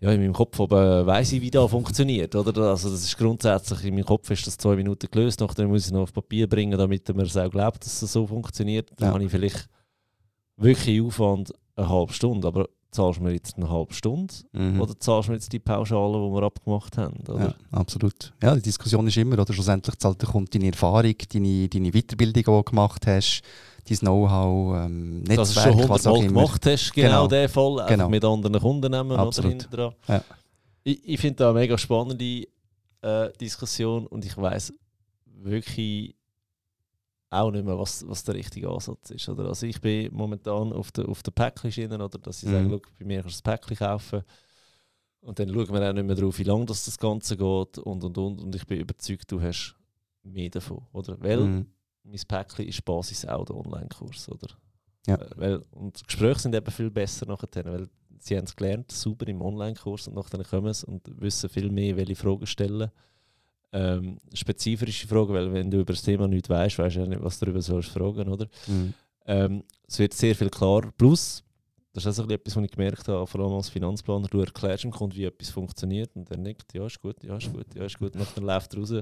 Ja, in meinem Kopf weiss ich, wie das funktioniert. Oder? Also das ist grundsätzlich, in meinem Kopf ist das 2 Minuten gelöst, nachdem muss ich es noch auf Papier bringen, damit man es auch glaubt, dass es so funktioniert. Dann habe ich vielleicht wirklich Aufwand eine halbe Stunde, aber zahlst du mir jetzt eine halbe Stunde oder zahlst du mir jetzt die Pauschale, die wir abgemacht haben? Oder? Ja, absolut. Ja, die Diskussion ist immer, oder? Schlussendlich zahlt der Kunde deine Erfahrung, deine Weiterbildung, die du gemacht hast, dein Know-how, Netzwerk, was auch immer. Dass du schon 100 Mal gemacht hast, genau der Fall, genau. Mit anderen Kunden nehmen oder hinten dran. Ja. Ich finde das eine mega spannende Diskussion und ich weiss wirklich auch nicht mehr, was der richtige Ansatz ist. Oder? Also ich bin momentan auf der Päckchenschiene, oder dass ich sage, schau, bei mir kannst du das Päckchen kaufen. Und dann schauen wir auch nicht mehr drauf, wie lange das Ganze geht und. Und ich bin überzeugt, du hast mehr davon. Oder? Weil mein Päckchen ist Basis auch der Online-Kurs. Oder? Ja. Und die Gespräche sind eben viel besser nachher, weil sie haben es gelernt, sauber im Online-Kurs und nachher kommen sie und wissen viel mehr, welche Fragen stellen. Spezifische Fragen, weil wenn du über das Thema nichts weißt, weißt du ja nicht, was du darüber sollst fragen, oder? Es wird sehr viel klarer. Plus, das ist auch etwas, was ich gemerkt habe, vor allem als Finanzplaner, du erklärst dem Kunden, wie etwas funktioniert und er nickt, ja, ist gut, ja, ist gut, ja, ist gut. Nachher läuft er raus.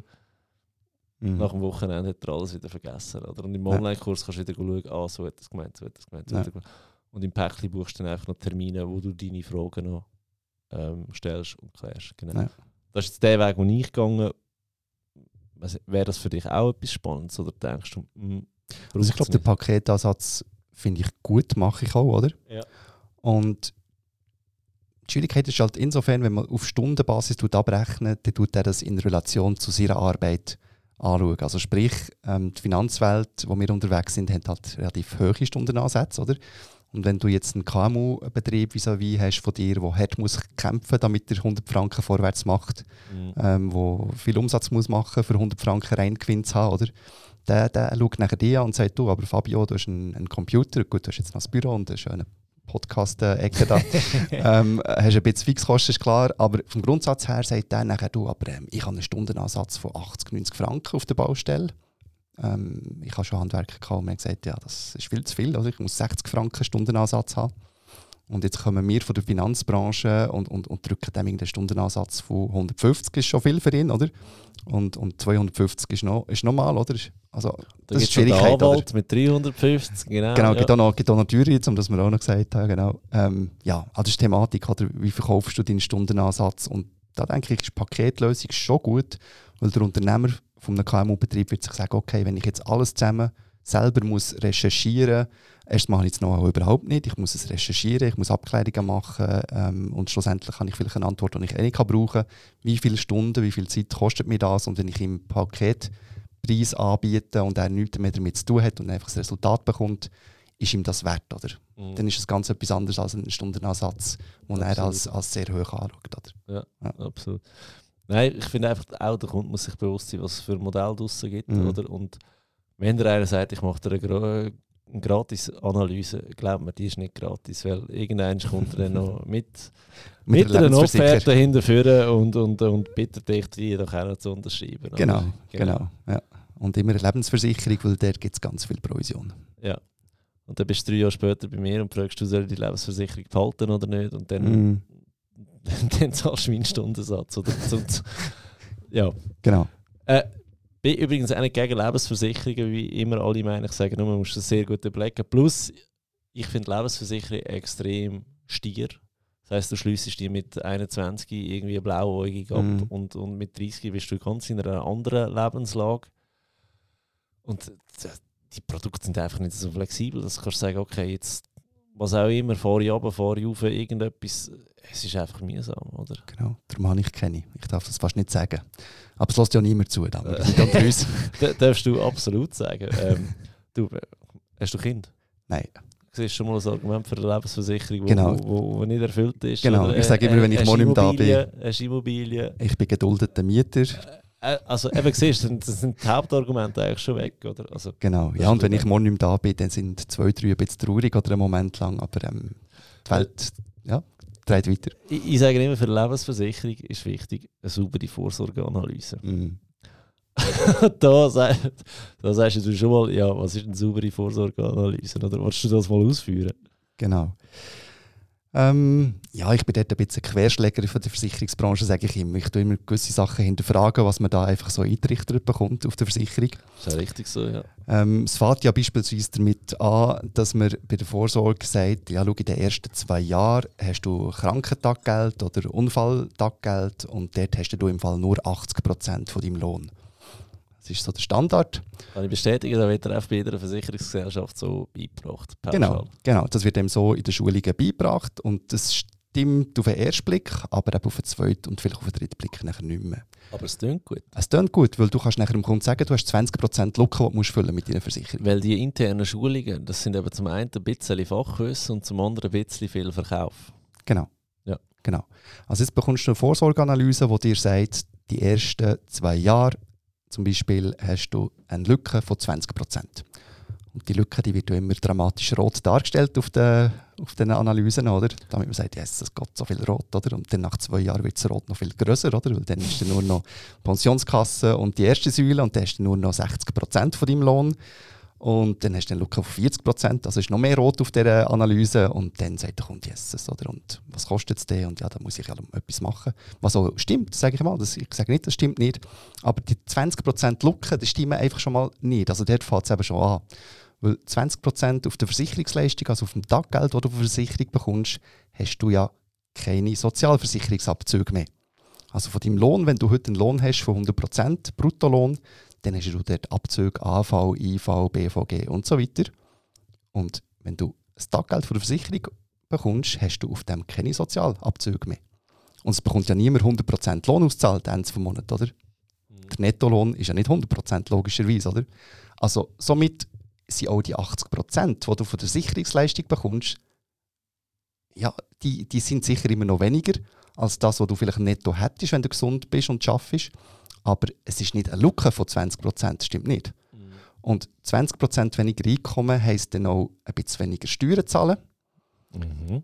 Nach dem Wochenende hat er alles wieder vergessen, oder? Und im Online-Kurs kannst du wieder schauen, so hat er es gemeint, so hat er es gemeint. So und im Päckchen buchst du dann einfach noch Termine, wo du deine Fragen noch stellst und klärst. Genau. Das ist jetzt der Weg, den ich gegangen Wäre das für dich auch etwas Spannendes? Oder denkst du, also ich glaube, den Paketansatz finde ich gut, mache ich auch, oder? Ja. Und die Schwierigkeit ist halt insofern, wenn man auf Stundenbasis abrechnet, dann tut er das in Relation zu seiner Arbeit anschauen. Also sprich, die Finanzwelt, wo wir unterwegs sind, hat halt relativ hohe Stundenansätze, oder? Und wenn du jetzt einen KMU-Betrieb vis-à-vis hast von dir, der hart muss kämpfen, damit er 100 Franken vorwärts macht, wo viel Umsatz muss machen, für 100 Franken Reingewinn zu haben, oder? Der schaut nachher dich an und sagt, du, aber Fabio, du hast einen Computer, gut, du hast jetzt noch das Büro und einen schönen Podcast-Ecke da. Hast ein bisschen Fixkosten, ist klar, aber vom Grundsatz her sagt er nachher, du, aber ich habe einen Stundenansatz von 80, 90 Franken auf der Baustelle. Ich habe schon Handwerker gehabt und mir gesagt, ja, das ist viel zu viel, also ich muss 60 Franken Stundenansatz haben. Und jetzt kommen wir von der Finanzbranche und drücken dem irgendeinen Stundenansatz von 150, ist schon viel für ihn, oder? Und 250 ist normal, oder? Also, da gibt es schon den Anwalt mit 350, genau. Genau, ja. gibt auch noch Teuerung, das wir auch noch gesagt haben, genau. Ja, also das ist die Thematik, oder? Wie verkaufst du deinen Stundenansatz? Und da denke ich, ist die Paketlösung schon gut, weil der Unternehmer von einem KMU-Betrieb wird sich sagen, okay, wenn ich jetzt alles zusammen selber muss recherchieren, erst mache ich es noch überhaupt nicht, ich muss es recherchieren, ich muss Abklärungen machen und schlussendlich habe ich vielleicht eine Antwort, die ich nicht brauchen kann. Wie viele Stunden, wie viel Zeit kostet mir das? Und wenn ich im Paketpreis anbiete und er nichts mehr damit zu tun hat und einfach das Resultat bekommt, ist ihm das wert, oder? Dann ist es ganz etwas anderes als ein Stundenansatz, den er als sehr hoch anschaut, oder? Ja, ja, absolut. Nein, ich finde einfach, auch der Kunde muss sich bewusst sein, was es für Modelle draussen gibt, oder? Und wenn der einer sagt, ich mache dir eine Gratis-Analyse, glaubt mir, die ist nicht gratis, weil irgendwann kommt er dann noch mit einer Offerte hinterführen und bittet dich, die doch auch noch zu unterschreiben. Genau. Ja. Und immer eine Lebensversicherung, weil der gibt es ganz viel Provision. Ja. Und dann bist du 3 Jahre später bei mir und fragst, du soll die Lebensversicherung behalten oder nicht? Und dann... Dann zahlst du meinen Stundensatz. Oder? Ja. Genau. Ich bin übrigens auch nicht gegen Lebensversicherungen, wie immer alle meinen. Ich sage nur, man muss das sehr gut überlegen. Plus, ich finde Lebensversicherungen extrem stier. Das heisst, du schliessest die mit 21 irgendwie blauäugig ab und mit 30 bist du ganz in einer anderen Lebenslage. Und die Produkte sind einfach nicht so flexibel, dass du kannst sagen, okay, jetzt was auch immer, fahre ich runter, fahre ich rauf, irgendetwas. Es ist einfach mühsam, oder? Genau, darum habe ich keine. Ich darf das fast nicht sagen. Aber es lässt ja niemand zu. Darfst du absolut sagen. Du, hast du Kind? Nein. Das ist schon mal ein Argument für eine Lebensversicherung, wo nicht erfüllt ist. Genau, oder, ich sage immer, wenn ich morgen im da bin. Hast Immobilien? Ich bin geduldeter Mieter. Also eben siehst du, das sind die Hauptargumente eigentlich schon weg, oder? Also, genau, ja, und wenn ich morgen nicht mehr da bin, dann sind 2, 3 ein bisschen traurig oder einen Moment lang, aber die Welt dreht weiter. Ich sage immer, für eine Lebensversicherung ist wichtig eine saubere Vorsorgeanalyse. Da sagst du schon mal, ja, was ist eine saubere Vorsorgeanalyse, oder? Willst du das mal ausführen? Genau. Ja, ich bin dort ein bisschen Querschläger von der Versicherungsbranche, sage ich immer. Ich tue immer gewisse Sachen hinterfragen, was man da einfach so eintrichtert bekommt auf der Versicherung. Das ist ja richtig so, ja. Es fängt ja beispielsweise damit an, dass man bei der Vorsorge sagt, ja, schau, in den ersten 2 Jahren hast du Krankentaggeld oder Unfalltaggeld und dort hast du im Fall nur 80% von deinem Lohn. Das ist so der Standard. Kann ich bestätigen, da wird er auch bei jeder Versicherungsgesellschaft so beigebracht. Genau, das wird dem so in den Schulungen beigebracht und das stimmt auf den ersten Blick, aber auch auf den zweiten und vielleicht auf den dritten Blick nachher nicht mehr. Aber es tönt gut. Es tönt gut, weil du kannst nachher dem Kunden sagen, du hast 20% Lücken, die du musst füllen mit deiner Versicherung. Weil die internen Schulungen, das sind eben zum einen ein bisschen Fachwissen und zum anderen ein bisschen viel Verkauf. Genau. Also jetzt bekommst du eine Vorsorgeanalyse, die dir sagt, die ersten 2 Jahre zum Beispiel hast du eine Lücke von 20%. Und die Lücke, die wird immer dramatisch rot dargestellt auf den Analysen, oder? Damit man sagt, yes, es geht so viel rot, oder? Und dann nach 2 Jahren wird es rot noch viel grösser, oder? Weil dann ist dann nur noch Pensionskasse und die erste Säule und dann hast du nur noch 60% von deinem Lohn. Und dann hast du eine Lücke von 40%, also ist noch mehr rot auf dieser Analyse. Und dann sagt der Kunde, yes, oder? Und was kostet es denn? Und ja, da muss ich ja etwas machen. Was auch stimmt, sage ich mal. Ich sage nicht, das stimmt nicht. Aber die 20% Lücke, das stimmen einfach schon mal nicht. Also dort fängt es eben schon an. Weil 20% auf der Versicherungsleistung, also auf dem Taggeld, das du von der Versicherung bekommst, hast du ja keine Sozialversicherungsabzüge mehr. Also von deinem Lohn, wenn du heute einen Lohn hast von 100% Bruttolohn, dann hast du dort Abzüge AV, IV, BVG und so weiter. Und wenn du das Taggeld von der Versicherung bekommst, hast du auf dem keine Sozialabzüge mehr. Und es bekommt ja niemand 100% Lohn ausgezahlt Ende des Monats, oder? Der Nettolohn ist ja nicht 100% logischerweise, oder? Also somit sind auch die 80%, die du von der Sicherungsleistung bekommst, ja, die sind sicher immer noch weniger als das, was du vielleicht netto hättest, wenn du gesund bist und arbeitest. Aber es ist nicht eine Lücke von 20%, das stimmt nicht. Mhm. Und 20% weniger Einkommen heisst dann auch ein bisschen weniger Steuern zahlen. Mhm.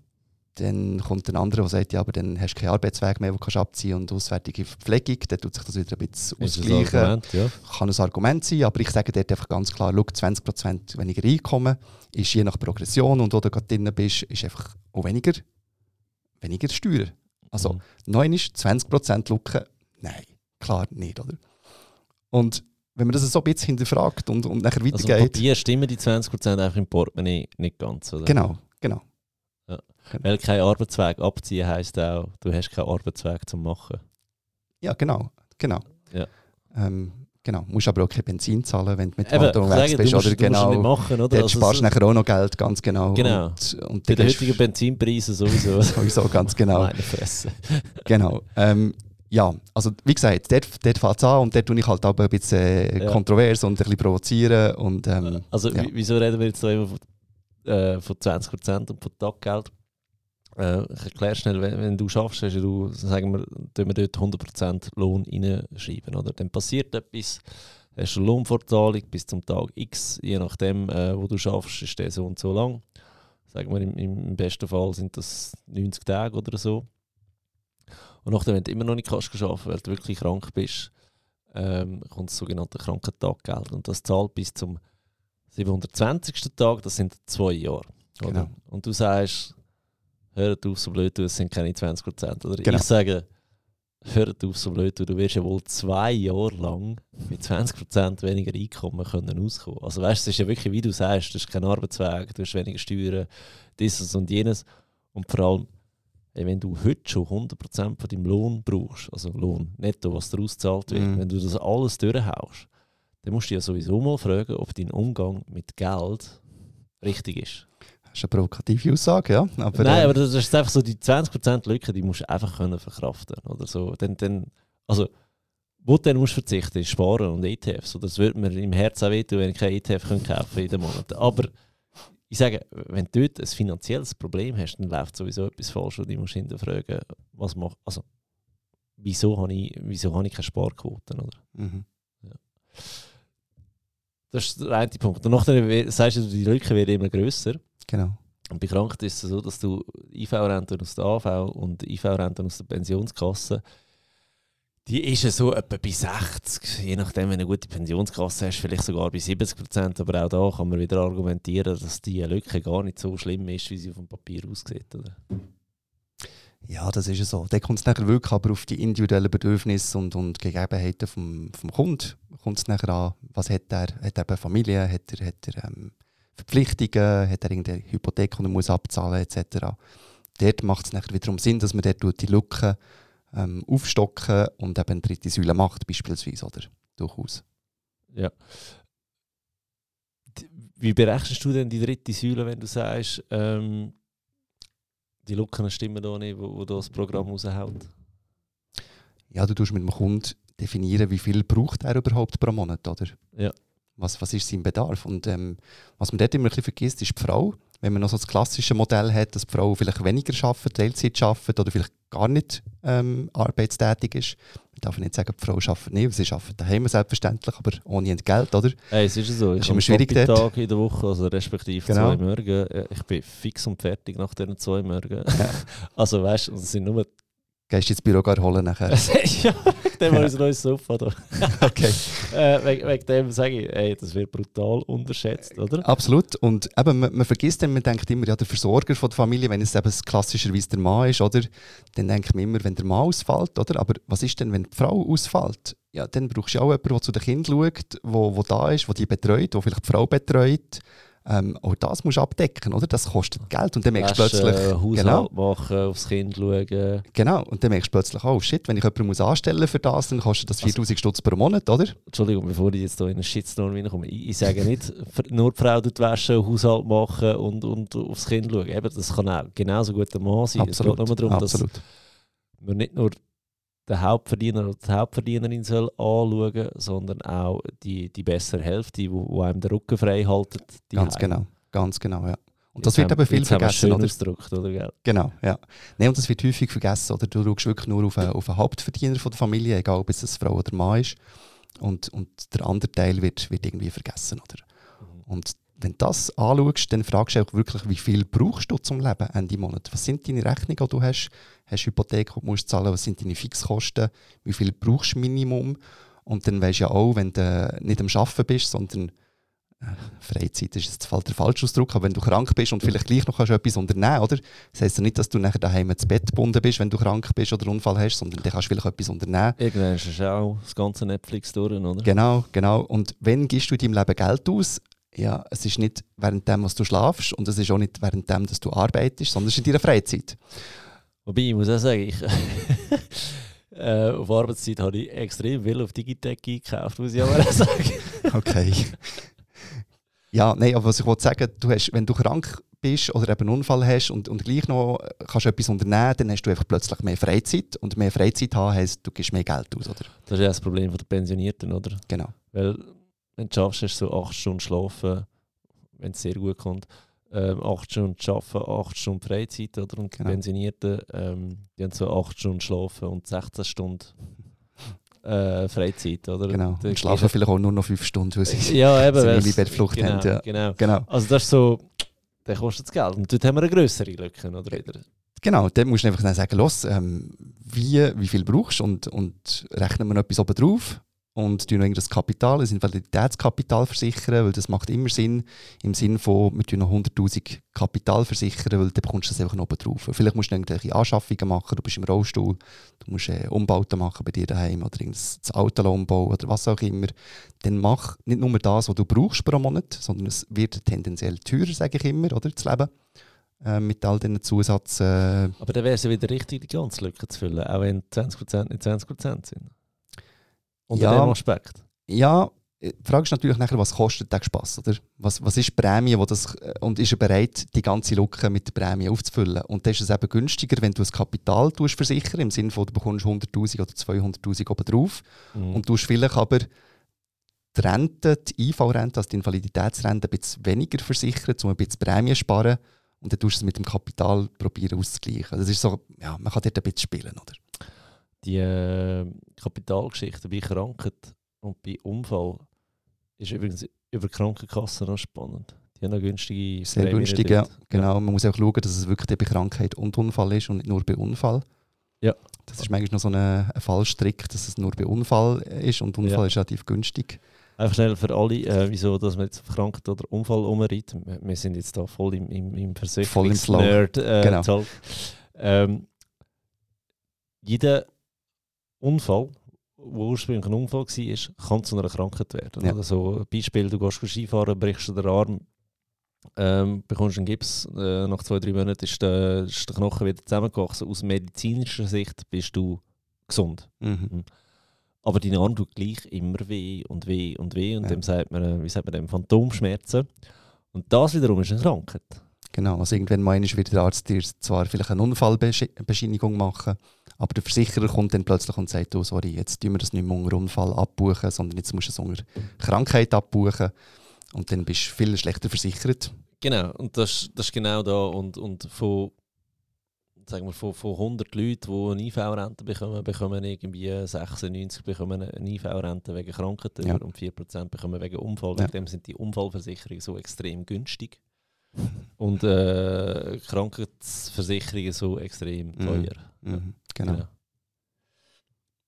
Dann kommt ein anderer, der sagt, ja, aber dann hast du keinen Arbeitsweg mehr, den du abziehen kannst und auswärtige Verpflegung, dann tut sich das wieder ein bisschen ausgleichen. Argument, ja. Kann ein Argument sein, aber ich sage dort einfach ganz klar, schau, 20% weniger Einkommen ist je nach Progression und wo du gerade drin bist, ist einfach auch weniger Steuern. Also 9 ist 20% Lücke, nein, klar nicht, oder? Und wenn man das so ein bisschen hinterfragt und nachher weitergeht… Also Papier stimmen die 20% einfach im Portemonnaie nicht ganz, oder? Genau. Weil kein Arbeitsweg abziehen heisst auch, du hast keinen Arbeitsweg zum Machen. Ja, genau. Ja. Du musst aber auch kein Benzin zahlen, wenn du mit dem Auto unterwegs bist. Du musst nicht machen, oder? Dort sparst du nachher auch noch Geld, ganz genau. Und bei den heutigen Benzinpreisen sowieso. Sowieso, ganz genau. Meine Fresse. Genau. Ja, also wie gesagt, dort fängt es an und dort tue ich halt auch ein bisschen kontrovers und ein bisschen provozieren. Und, Wieso reden wir jetzt da immer von 20% und von Taggeld? Ich erkläre schnell, wenn du schaffst, hast du, sagen wir dort 100% Lohn reinschreiben, oder? Dann passiert etwas, hast du eine Lohnfortzahlung bis zum Tag X, je nachdem, wo du schaffst, ist der so und so lang. Sagen wir, im besten Fall sind das 90 Tage oder so. Und nachdem, wenn du immer noch nicht kannst arbeiten, weil du wirklich krank bist, kommt das sogenannte Krankentaggeld. Und das zahlt bis zum 720. Tag, das sind 2 Jahre. Oder? Genau. Und du sagst, hört auf, so blöd, es sind keine 20%. Oder? Genau. Ich sage, hört auf, so blöd, du wirst ja wohl 2 Jahre lang mit 20% weniger Einkommen können auskommen. Also weißt, es ist ja wirklich, wie du sagst, du hast keinen Arbeitsweg, du hast weniger Steuern, dieses und jenes. Und vor allem, wenn du heute schon 100% von deinem Lohn brauchst, also Lohn netto, was daraus gezahlt wird, wenn du das alles durchhaust, dann musst du ja sowieso mal fragen, ob dein Umgang mit Geld richtig ist. Das ist eine provokative Aussage, ja. Aber das ist einfach so, die 20% Lücke, die musst du einfach verkraften können. Oder so. Wo du dann musst verzichten, ist Sparen und ETFs. Das würde mir im Herzen auch wehtun, wenn ich keinen ETF kaufen könnte jeden Monat. Aber ich sage, wenn du dort ein finanzielles Problem hast, dann läuft sowieso etwas falsch und du musst hinterfragen, wieso habe ich keine Sparquoten? Oder? Mhm. Ja. Das ist der eine Punkt. Und nachdem sagst du, die Lücke wird immer grösser. Genau. Und bei Kranken ist es so, dass du IV-Renten aus der AV und IV-Renten aus der Pensionskasse, die ist ja so etwa bei 60%, je nachdem, wenn du eine gute Pensionskasse hast, vielleicht sogar bei 70%, aber auch da kann man wieder argumentieren, dass diese Lücke gar nicht so schlimm ist, wie sie auf dem Papier aussieht, oder? Ja, das ist ja so. Dann kommt es nachher wirklich aber auf die individuellen Bedürfnisse und Gegebenheiten vom Kunden. Kommt es nachher an, was hat er? Hat er eine Familie? Hat er Verpflichtungen? Hat er irgendeine Hypothek, die er muss abzahlen etc.? Dort macht es nachher wiederum Sinn, dass man dort die Lücken aufstocken und eben eine dritte Säule macht, beispielsweise, oder? Durchaus. Ja. Wie berechnest du denn die dritte Säule, wenn du sagst, die Lücken stimmen da nicht, wo das Programm raushaut? Ja, du tust mit dem Kunden definieren, wie viel braucht er überhaupt pro Monat, oder? Ja. Was ist sein Bedarf? Und was man dort immer ein bisschen vergisst, ist die Frau. Wenn man noch so das klassische Modell hat, dass die Frau vielleicht weniger arbeitet, Teilzeit arbeitet oder vielleicht gar nicht arbeitstätig ist. Man darf nicht sagen, die Frau arbeitet nicht, sie arbeitet daheim selbstverständlich, aber ohne Entgelt, oder? Hey, es ist so. Ich habe einen Tag in der Woche, also respektive 2 Morgen. Ich bin fix und fertig nach diesen 2 Morgen. Ja. Also weißt du, es sind nur... Gehst du ins Büro gar holen nachher? Ja, wegen dem habe ich ein neues Sofa da. Okay. Wegen dem sage ich, ey, das wird brutal unterschätzt, oder? Absolut. Und eben, man vergisst dann, man denkt immer, ja, der Versorger von der Familie, wenn es eben klassischerweise der Mann ist, oder? Dann denkt man immer, wenn der Mann ausfällt, oder? Aber was ist denn, wenn die Frau ausfällt? Ja, dann brauchst du auch jemanden, der zu den Kindern schaut, der da ist, der die betreut, der vielleicht die Frau betreut. Auch das musst du abdecken, oder? Das kostet Geld. Und dann merkst du plötzlich... Haushalt machen, aufs Kind schauen. Genau, und dann merkst du plötzlich, oh shit, wenn ich jemanden anstellen muss für das, dann kostet das 4'000 Stutz pro Monat, oder? Entschuldigung, bevor ich jetzt hier in einen Shitstorm reinkomme, ich sage nicht, nur die Frau tut waschen, Haushalt machen und aufs Kind schauen. Eben, das kann auch genauso gut der Mann sein. Absolut. Es geht nur darum, absolut, dass man nicht nur den Hauptverdiener oder die Hauptverdienerin soll anschauen, sondern auch die bessere Hälfte, die einem den Rücken frei haltet. Ganz genau, ja. Und das wird eben viel vergessen, oder? Ausdruckt, oder? Genau, ja. Nee, und das wird häufig vergessen, oder? Du schaust wirklich nur auf einen Hauptverdiener von der Familie, egal ob es eine Frau oder ein Mann ist. Und der andere Teil wird irgendwie vergessen, oder? Und wenn du das anschaust, dann fragst du auch wirklich, wie viel brauchst du zum Leben Ende Monat? Was sind deine Rechnungen, die du hast? Hast du Hypothek, die du musst zahlen? Was sind deine Fixkosten? Wie viel brauchst du Minimum? Und dann weisst du ja auch, wenn du nicht am Arbeiten bist, sondern Freizeit ist jetzt der falsche Ausdruck, aber wenn du krank bist und vielleicht gleich noch kannst etwas unternehmen, oder? Das heisst ja nicht, dass du nachher daheim ins Bett gebunden bist, wenn du krank bist oder einen Unfall hast, sondern dann kannst du vielleicht etwas unternehmen. Irgendwann ist auch das ganze Netflix durch, oder? Genau, genau. Und wenn gibst du in deinem Leben Geld aus? Ja, es ist nicht während dem, was du schlafst, und es ist auch nicht während dem, dass du arbeitest, sondern es ist in deiner Freizeit. Wobei, ich muss auch sagen, auf Arbeitszeit habe ich extrem viel auf Digitec gekauft, muss ich aber auch sagen. Okay. Ja, nein, aber was ich wollte sagen, du hast, wenn du krank bist oder eben einen Unfall hast und gleich noch kannst du etwas unternehmen, dann hast du einfach plötzlich mehr Freizeit. Und mehr Freizeit haben heisst, du gibst mehr Geld aus, oder? Das ist ja das Problem der Pensionierten, oder? Genau. Weil wenn du schaffst, hast du so 8 Stunden schlafen, wenn es sehr gut kommt. 8 Stunden arbeiten, 8 Stunden Freizeit, oder? Und die Pensionierten die haben so 8 Stunden schlafen und 16 Stunden Freizeit, oder? Genau. Und schlafen vielleicht auch nur noch 5 Stunden, weil sie eine Lieberflucht haben. Ja. Genau. Also das ist so, dann kostet das Geld. Und dort haben wir eine grössere Lücke, oder? Genau, dann musst du einfach sagen, los, wie viel brauchst du und rechnen wir noch etwas oben drauf. Und noch das Kapital, das Invaliditätskapital versichern, weil das macht immer Sinn, im Sinn von, wir noch 100'000 Kapital versichern, weil dann bekommst du das einfach noch oben drauf. Vielleicht musst du irgendwelche Anschaffungen machen, du bist im Rollstuhl, du musst Umbauten machen bei dir daheim oder das Auto umbauen oder was auch immer. Dann mach nicht nur das, was du brauchst pro Monat, sondern es wird tendenziell teurer, sage ich immer, oder, das Leben. Mit all diesen Zusatz... Aber dann wäre es ja wieder richtig, die ganze Lücke zu füllen, auch wenn 20% nicht 20% sind. Unter dem Aspekt? Ja, die Frage ist natürlich nachher, was kostet der Spass? Oder? Was ist die Prämie, und ist er bereit, die ganze Lücke mit der Prämie aufzufüllen? Und dann ist es eben günstiger, wenn du das Kapital versicherst, im Sinne von, du bekommst 100'000 oder 200'000 oben drauf, und du vielleicht aber die Rente, die IV-Rente, also die Invaliditätsrente, ein bisschen weniger versichern, um ein bisschen Prämie zu sparen, und dann tust du es mit dem Kapital probieren auszugleichen. Also das ist so, ja, man kann dort ein bisschen spielen, oder? Die Kapitalgeschichte bei Krankheit und bei Unfall ist übrigens über Krankenkassen noch spannend. Die haben noch günstige Prämien. Sehr günstig, ja. Genau. Man muss auch schauen, dass es wirklich bei Krankheit und Unfall ist und nicht nur bei Unfall. Ja. Das ist manchmal noch so ein Fallstrick, dass es nur bei Unfall ist, und Unfall ist relativ günstig. Einfach schnell für alle, wieso dass man jetzt Krankheit oder Unfall umreitet. Wir sind jetzt da voll im Versicherungs-Nerd. Genau. Jeder Unfall, der ursprünglich ein Unfall war, kann zu einer Krankheit werden. Ja. Also, Beispiel, du gehst Skifahren, brichst dir den Arm, bekommst einen Gips, nach 2-3 Monaten ist der Knochen wieder zusammengewachsen. Aus medizinischer Sicht bist du gesund. Mhm. Aber dein Arm tut gleich immer weh und weh und weh, und dem sagt man, wie sagt man dem, Phantomschmerzen. Und das wiederum ist eine Krankheit. Genau, also irgendwann meinst du, wird der Arzt dir zwar vielleicht eine Unfallbescheinigung machen, aber der Versicherer kommt dann plötzlich und sagt, oh, sorry, jetzt tun wir das nicht mehr unter Unfall abbuchen, sondern jetzt musst du es unter Krankheit abbuchen, und dann bist du viel schlechter versichert. Genau, und das ist genau da. Und von, sagen wir, von 100 Leuten, die eine IV-Rente bekommen, bekommen irgendwie 96 bekommen eine IV-Rente wegen Krankheit, und 4% bekommen wegen Unfall. Wegen dem sind die Unfallversicherungen so extrem günstig. Und Krankheitsversicherungen so extrem teuer. Mhm. Ja. Genau.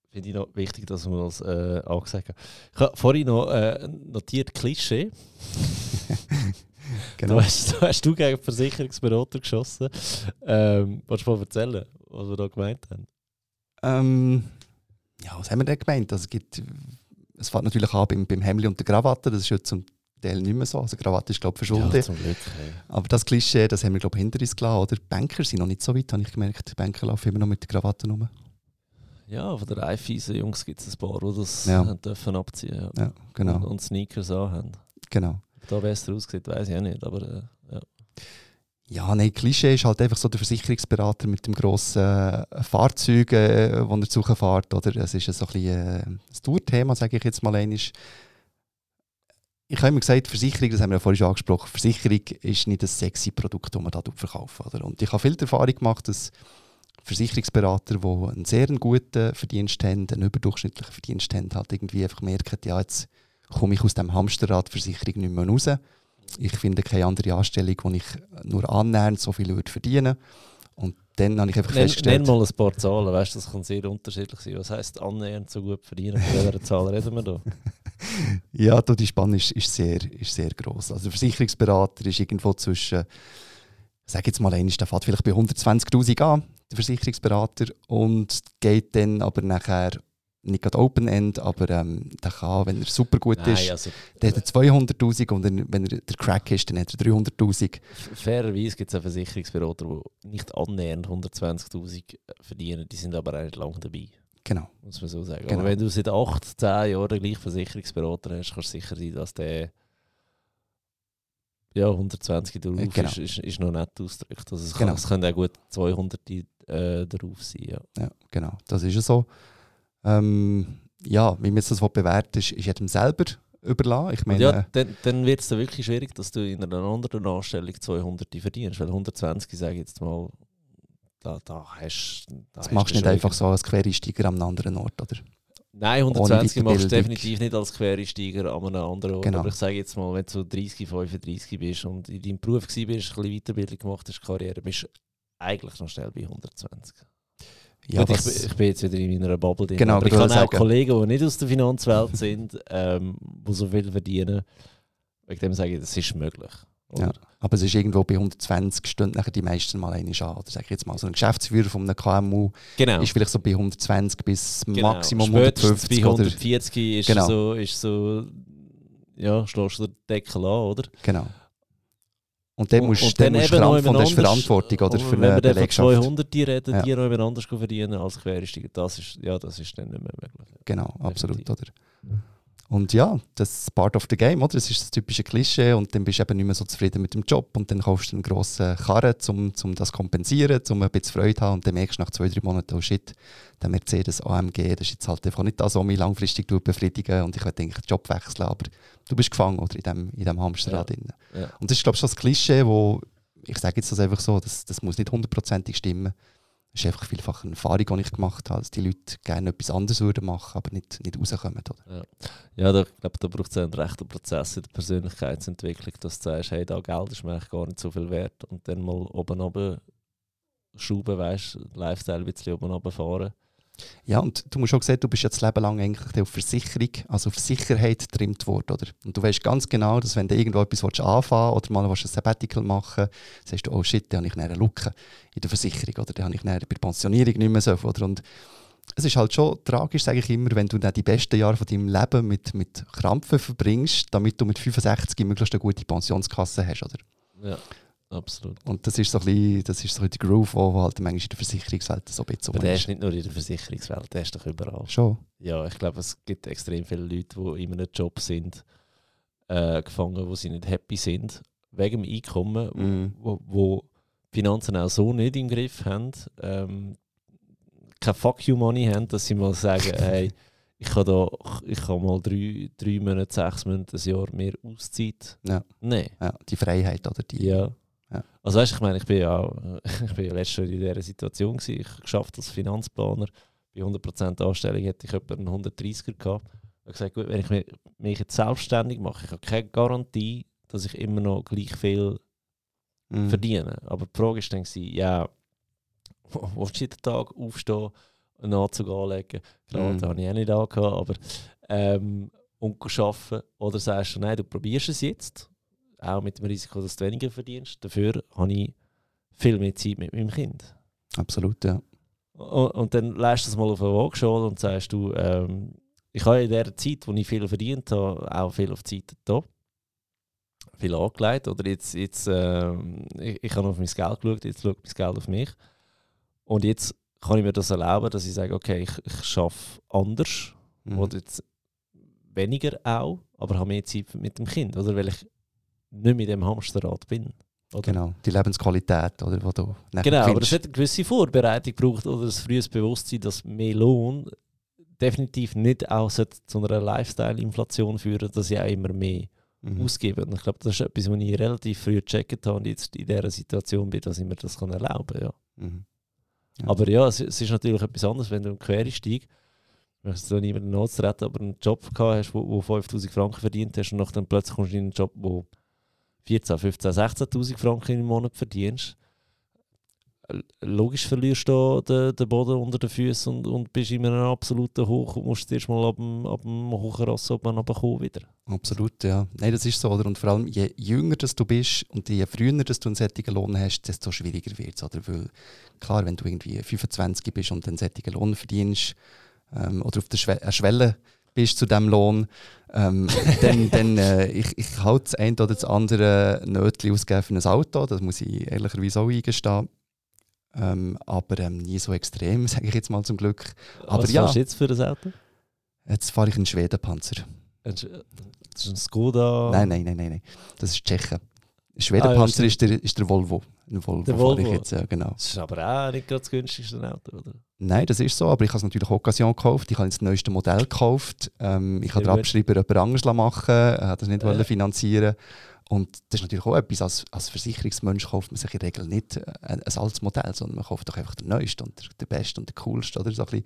Finde ich noch wichtig, dass wir das angesagt haben. Ich habe vorhin noch notiert Klischee. Genau. Du hast gegen Versicherungsberater geschossen. Willst du mal erzählen, was wir da gemeint haben? Ja, was haben wir denn gemeint? Also, es fängt natürlich an beim Hemdli und der Krawatte. Das ist ja zum der nicht mehr so. Also Krawatte ist, glaube ich, verschwunden. Ja, zum Glück. Hey. Aber das Klischee, das haben wir, glaube ich, hinter uns gelassen. Oder? Banker sind noch nicht so weit, habe ich gemerkt. Die Banker laufen immer noch mit der Krawatte rum. Ja, von der Eifiesen Jungs gibt es ein paar, die das dürfen abziehen dürfen. Ja. Ja, genau. Und Sneakers anhaben. Genau. Da besser aussieht, weiß ich auch nicht. Aber, ja. Ja, nein, Klischee ist halt einfach so der Versicherungsberater mit dem grossen Fahrzeug, wo er zu fährt, oder? Es ist so ein bisschen ein Tourthema, sage ich jetzt mal einmal. Ich habe immer gesagt, Versicherung, das haben wir ja vorhin schon angesprochen, Versicherung ist nicht ein sexy Produkt, das man da verkauft. Oder? Und ich habe viel Erfahrung gemacht, dass Versicherungsberater, die einen sehr guten Verdienst haben, einen überdurchschnittlichen Verdienst haben, halt irgendwie einfach merken, ja, jetzt komme ich aus dem Hamsterrad Versicherung nicht mehr raus. Ich finde keine andere Anstellung, wo ich nur annähernd so viel würde verdienen. Und dann habe ich einfach festgestellt... Nenn mal ein paar Zahlen, weißt, das kann sehr unterschiedlich sein. Was heisst annähernd so gut verdienen? Von welcher Zahl reden wir da? Ja, die Spanne ist sehr gross. Also der Versicherungsberater ist irgendwo zwischen... Sag jetzt mal, der fährt vielleicht bei 120'000 an, der Versicherungsberater, und geht dann aber nachher... Nicht gerade Open-End, aber der kann, wenn er super gut ist, also, der hat 200'000 und wenn er der Crack ist, dann hat er 300'000. Fairerweise gibt es einen Versicherungsberater, die nicht annähernd 120'000 verdienen, die sind aber auch nicht lange dabei. Genau. Muss man so sagen. Genau. Aber wenn du seit 8, 10 Jahren gleich Versicherungsberater hast, kannst du sicher sein, dass der 120 drauf ist noch nett ausgedrückt. Also es können auch gut 200 drauf sein. Ja, genau. Das ist ja so. Wie man das bewerten will, ist jedem selber überlassen. Ich meine, dann wird es dann wirklich schwierig, dass du in einer anderen Anstellung 200 verdienst. Weil 120, sage ich jetzt mal, da hast du... Das machst du nicht einfach so als Quereinsteiger an einem anderen Ort, oder? Nein, 120 machst du definitiv nicht als Quereinsteiger an einem anderen Ort. Genau. Aber ich sage jetzt mal, wenn du 30, 35 bist und in deinem Beruf warst, ein bisschen Weiterbildung gemacht hast, Karriere, bist du eigentlich noch schnell bei 120. Ja, ich bin jetzt wieder in meiner Bubble drin. Genau, aber ich habe auch Kollegen, die nicht aus der Finanzwelt sind, die so viel verdienen. Wegen dem sage ich, das ist möglich. Ja, aber es ist irgendwo bei 120 Stunden nachher die meisten mal eine an. Oder sage ich jetzt mal, so ein Geschäftsführer von einem KMU ist vielleicht so bei 120 bis Maximum 150. Bei 140 oder, ist schlägst du den Deckel an, oder? Genau. Und dann musst du ran von der Verantwortung oder für eine Belegschaft. Wenn wir von 200 reden, die noch jemand anders verdienen als Quereinsteiger, das ist dann nicht mehr möglich. Genau, absolut. Oder? Und ja, das ist part of the game, oder? Das ist das typische Klischee und dann bist du eben nicht mehr so zufrieden mit dem Job und dann kaufst du einen grossen Karren, um das zu kompensieren, um ein bisschen Freude zu haben und dann merkst du nach 2-3 Monaten, oh shit, der Mercedes AMG, das ist jetzt halt einfach nicht das, was mich langfristig befriedigen und ich will eigentlich den Job wechseln, aber du bist gefangen oder in dem Hamsterrad drin. Ja. Und das ist, glaube ich, schon das Klischee, wo, ich sage jetzt das einfach so, das muss nicht 100%ig stimmen. Das ist einfach vielfach eine Erfahrung, die ich gemacht habe, dass die Leute gerne etwas anderes würden machen, aber nicht rauskommen. Oder? Ja, ich glaube, da braucht es einen rechten Prozess in der Persönlichkeitsentwicklung, dass du sagst, hey, da Geld ist mir eigentlich gar nicht so viel wert. Und dann mal oben runterschrauben, weißt du, Lifestyle ein bisschen oben runterfahren. Ja, und du musst auch sehen, du bist ja das Leben lang eigentlich auf Versicherung, also auf Sicherheit getrimmt worden, oder? Und du weißt ganz genau, dass wenn du irgendwo etwas anfangen willst oder mal ein Sabbatical machen willst, sagst du, oh shit, da habe ich eine Lücke in der Versicherung oder da habe ich bei der Pensionierung nicht mehr so viel, oder? Und es ist halt schon tragisch, sage ich immer, wenn du dann die besten Jahre von deinem Leben mit Krampfen verbringst, damit du mit 65 möglichst eine gute Pensionskasse hast, oder? Ja. Absolut. Und das ist so ein bisschen der Groove, der halt manchmal in der Versicherungswelt so ein bisschen... Aber der ist nicht nur in der Versicherungswelt, der ist doch überall. Schon? Ja, ich glaube, es gibt extrem viele Leute, die in einem Job sind, gefangen, wo sie nicht happy sind, wegen dem Einkommen, wo Finanzen auch so nicht im Griff haben, kein Fuck-You-Money haben, dass sie mal sagen, hey, ich kann mal 3 Monate, 6 Monate, ein Jahr mehr Auszeit. Ja. Nein. Ja, die Freiheit oder die... Ja. Ja. Also weißt, ich meine, ich bin ja letztes Jahr in dieser Situation gewesen. Ich habe geschafft als Finanzplaner. Bei 100% Anstellung hätte ich etwa einen 130er gehabt. Ich habe gesagt, gut, wenn ich mich jetzt selbstständig mache, ich habe keine Garantie, dass ich immer noch gleich viel verdiene. Aber die Frage ist dann, willst du jeden Tag aufstehen, einen Anzug anlegen? Gerade habe ich auch nicht angehabt, aber und arbeiten. Oder sagst du, nein, du probierst es jetzt. Auch mit dem Risiko, dass du weniger verdienst. Dafür habe ich viel mehr Zeit mit meinem Kind. Absolut, ja. Und dann lässt du das mal auf eine Waagschale und sagst du, ich habe in der Zeit, wo ich viel verdient habe, auch viel auf die Seite da. viel angelegt. Oder ich habe auf mein Geld geschaut, jetzt schaut mein Geld auf mich. Und jetzt kann ich mir das erlauben, dass ich sage, okay, ich arbeite anders. Oder jetzt weniger auch, aber habe mehr Zeit mit dem Kind. Oder weil ich nicht mit dem Hamsterrad bin. Oder? Genau, die Lebensqualität, oder, die du nachher findest. Aber es hat eine gewisse Vorbereitung gebraucht oder ein frühes Bewusstsein, dass mehr Lohn definitiv nicht auch zu einer Lifestyle-Inflation führen, dass ich auch immer mehr ausgebe. Und ich glaube, das ist etwas, was ich relativ früh gecheckt habe und jetzt in dieser Situation bin, dass ich mir das erlauben kann. Ja. Ja. Aber ja, es ist natürlich etwas anderes, wenn du einen Quereinstieg, ich möchte jetzt niemanden nachzutreten, aber einen Job gehabt hast, wo 5'000 Franken verdient hast und dann plötzlich kommst du in einen Job, wo 14, 15, 16'000 Franken im Monat verdienst, logisch verlierst du den Boden unter den Füßen und bist in einem absoluten Hoch und musst erst mal ab dem hohen Ross runterkommen wieder. Absolut, ja. Nein, das ist so, oder? Und vor allem, je jünger das du bist und je früher dass du einen solchen Lohn hast, desto schwieriger wird es. Weil klar, wenn du irgendwie 25 bist und einen solchen Lohn verdienst oder auf der Schwelle bist zu diesem Lohn, ich halte das eine oder das andere Nötchen ausgeben für ein Auto, das muss ich ehrlicherweise auch eingestehen. Aber nie so extrem, sage ich jetzt mal, zum Glück. Aber was fährst du jetzt für ein Auto? Jetzt fahre ich einen Schwedenpanzer. Das ist ein Skoda? Nein. Das ist Tscheche. Schwedenpanzer ist der Volvo. Ein Volvo. Der Volvo. Ich jetzt, genau. Das ist aber auch nicht gerade das günstigste Auto, oder? Nein, das ist so, aber ich habe es natürlich Occasion gekauft. Ich habe das neueste Modell gekauft. Ich habe den Abschreiber jemand anderes machen lassen. Ich wollte das nicht finanzieren. Und das ist natürlich auch etwas, als Versicherungsmensch kauft man sich in der Regel nicht ein altes Modell, sondern man kauft doch einfach den neuesten und den besten und den coolsten. Oder? So ein bisschen,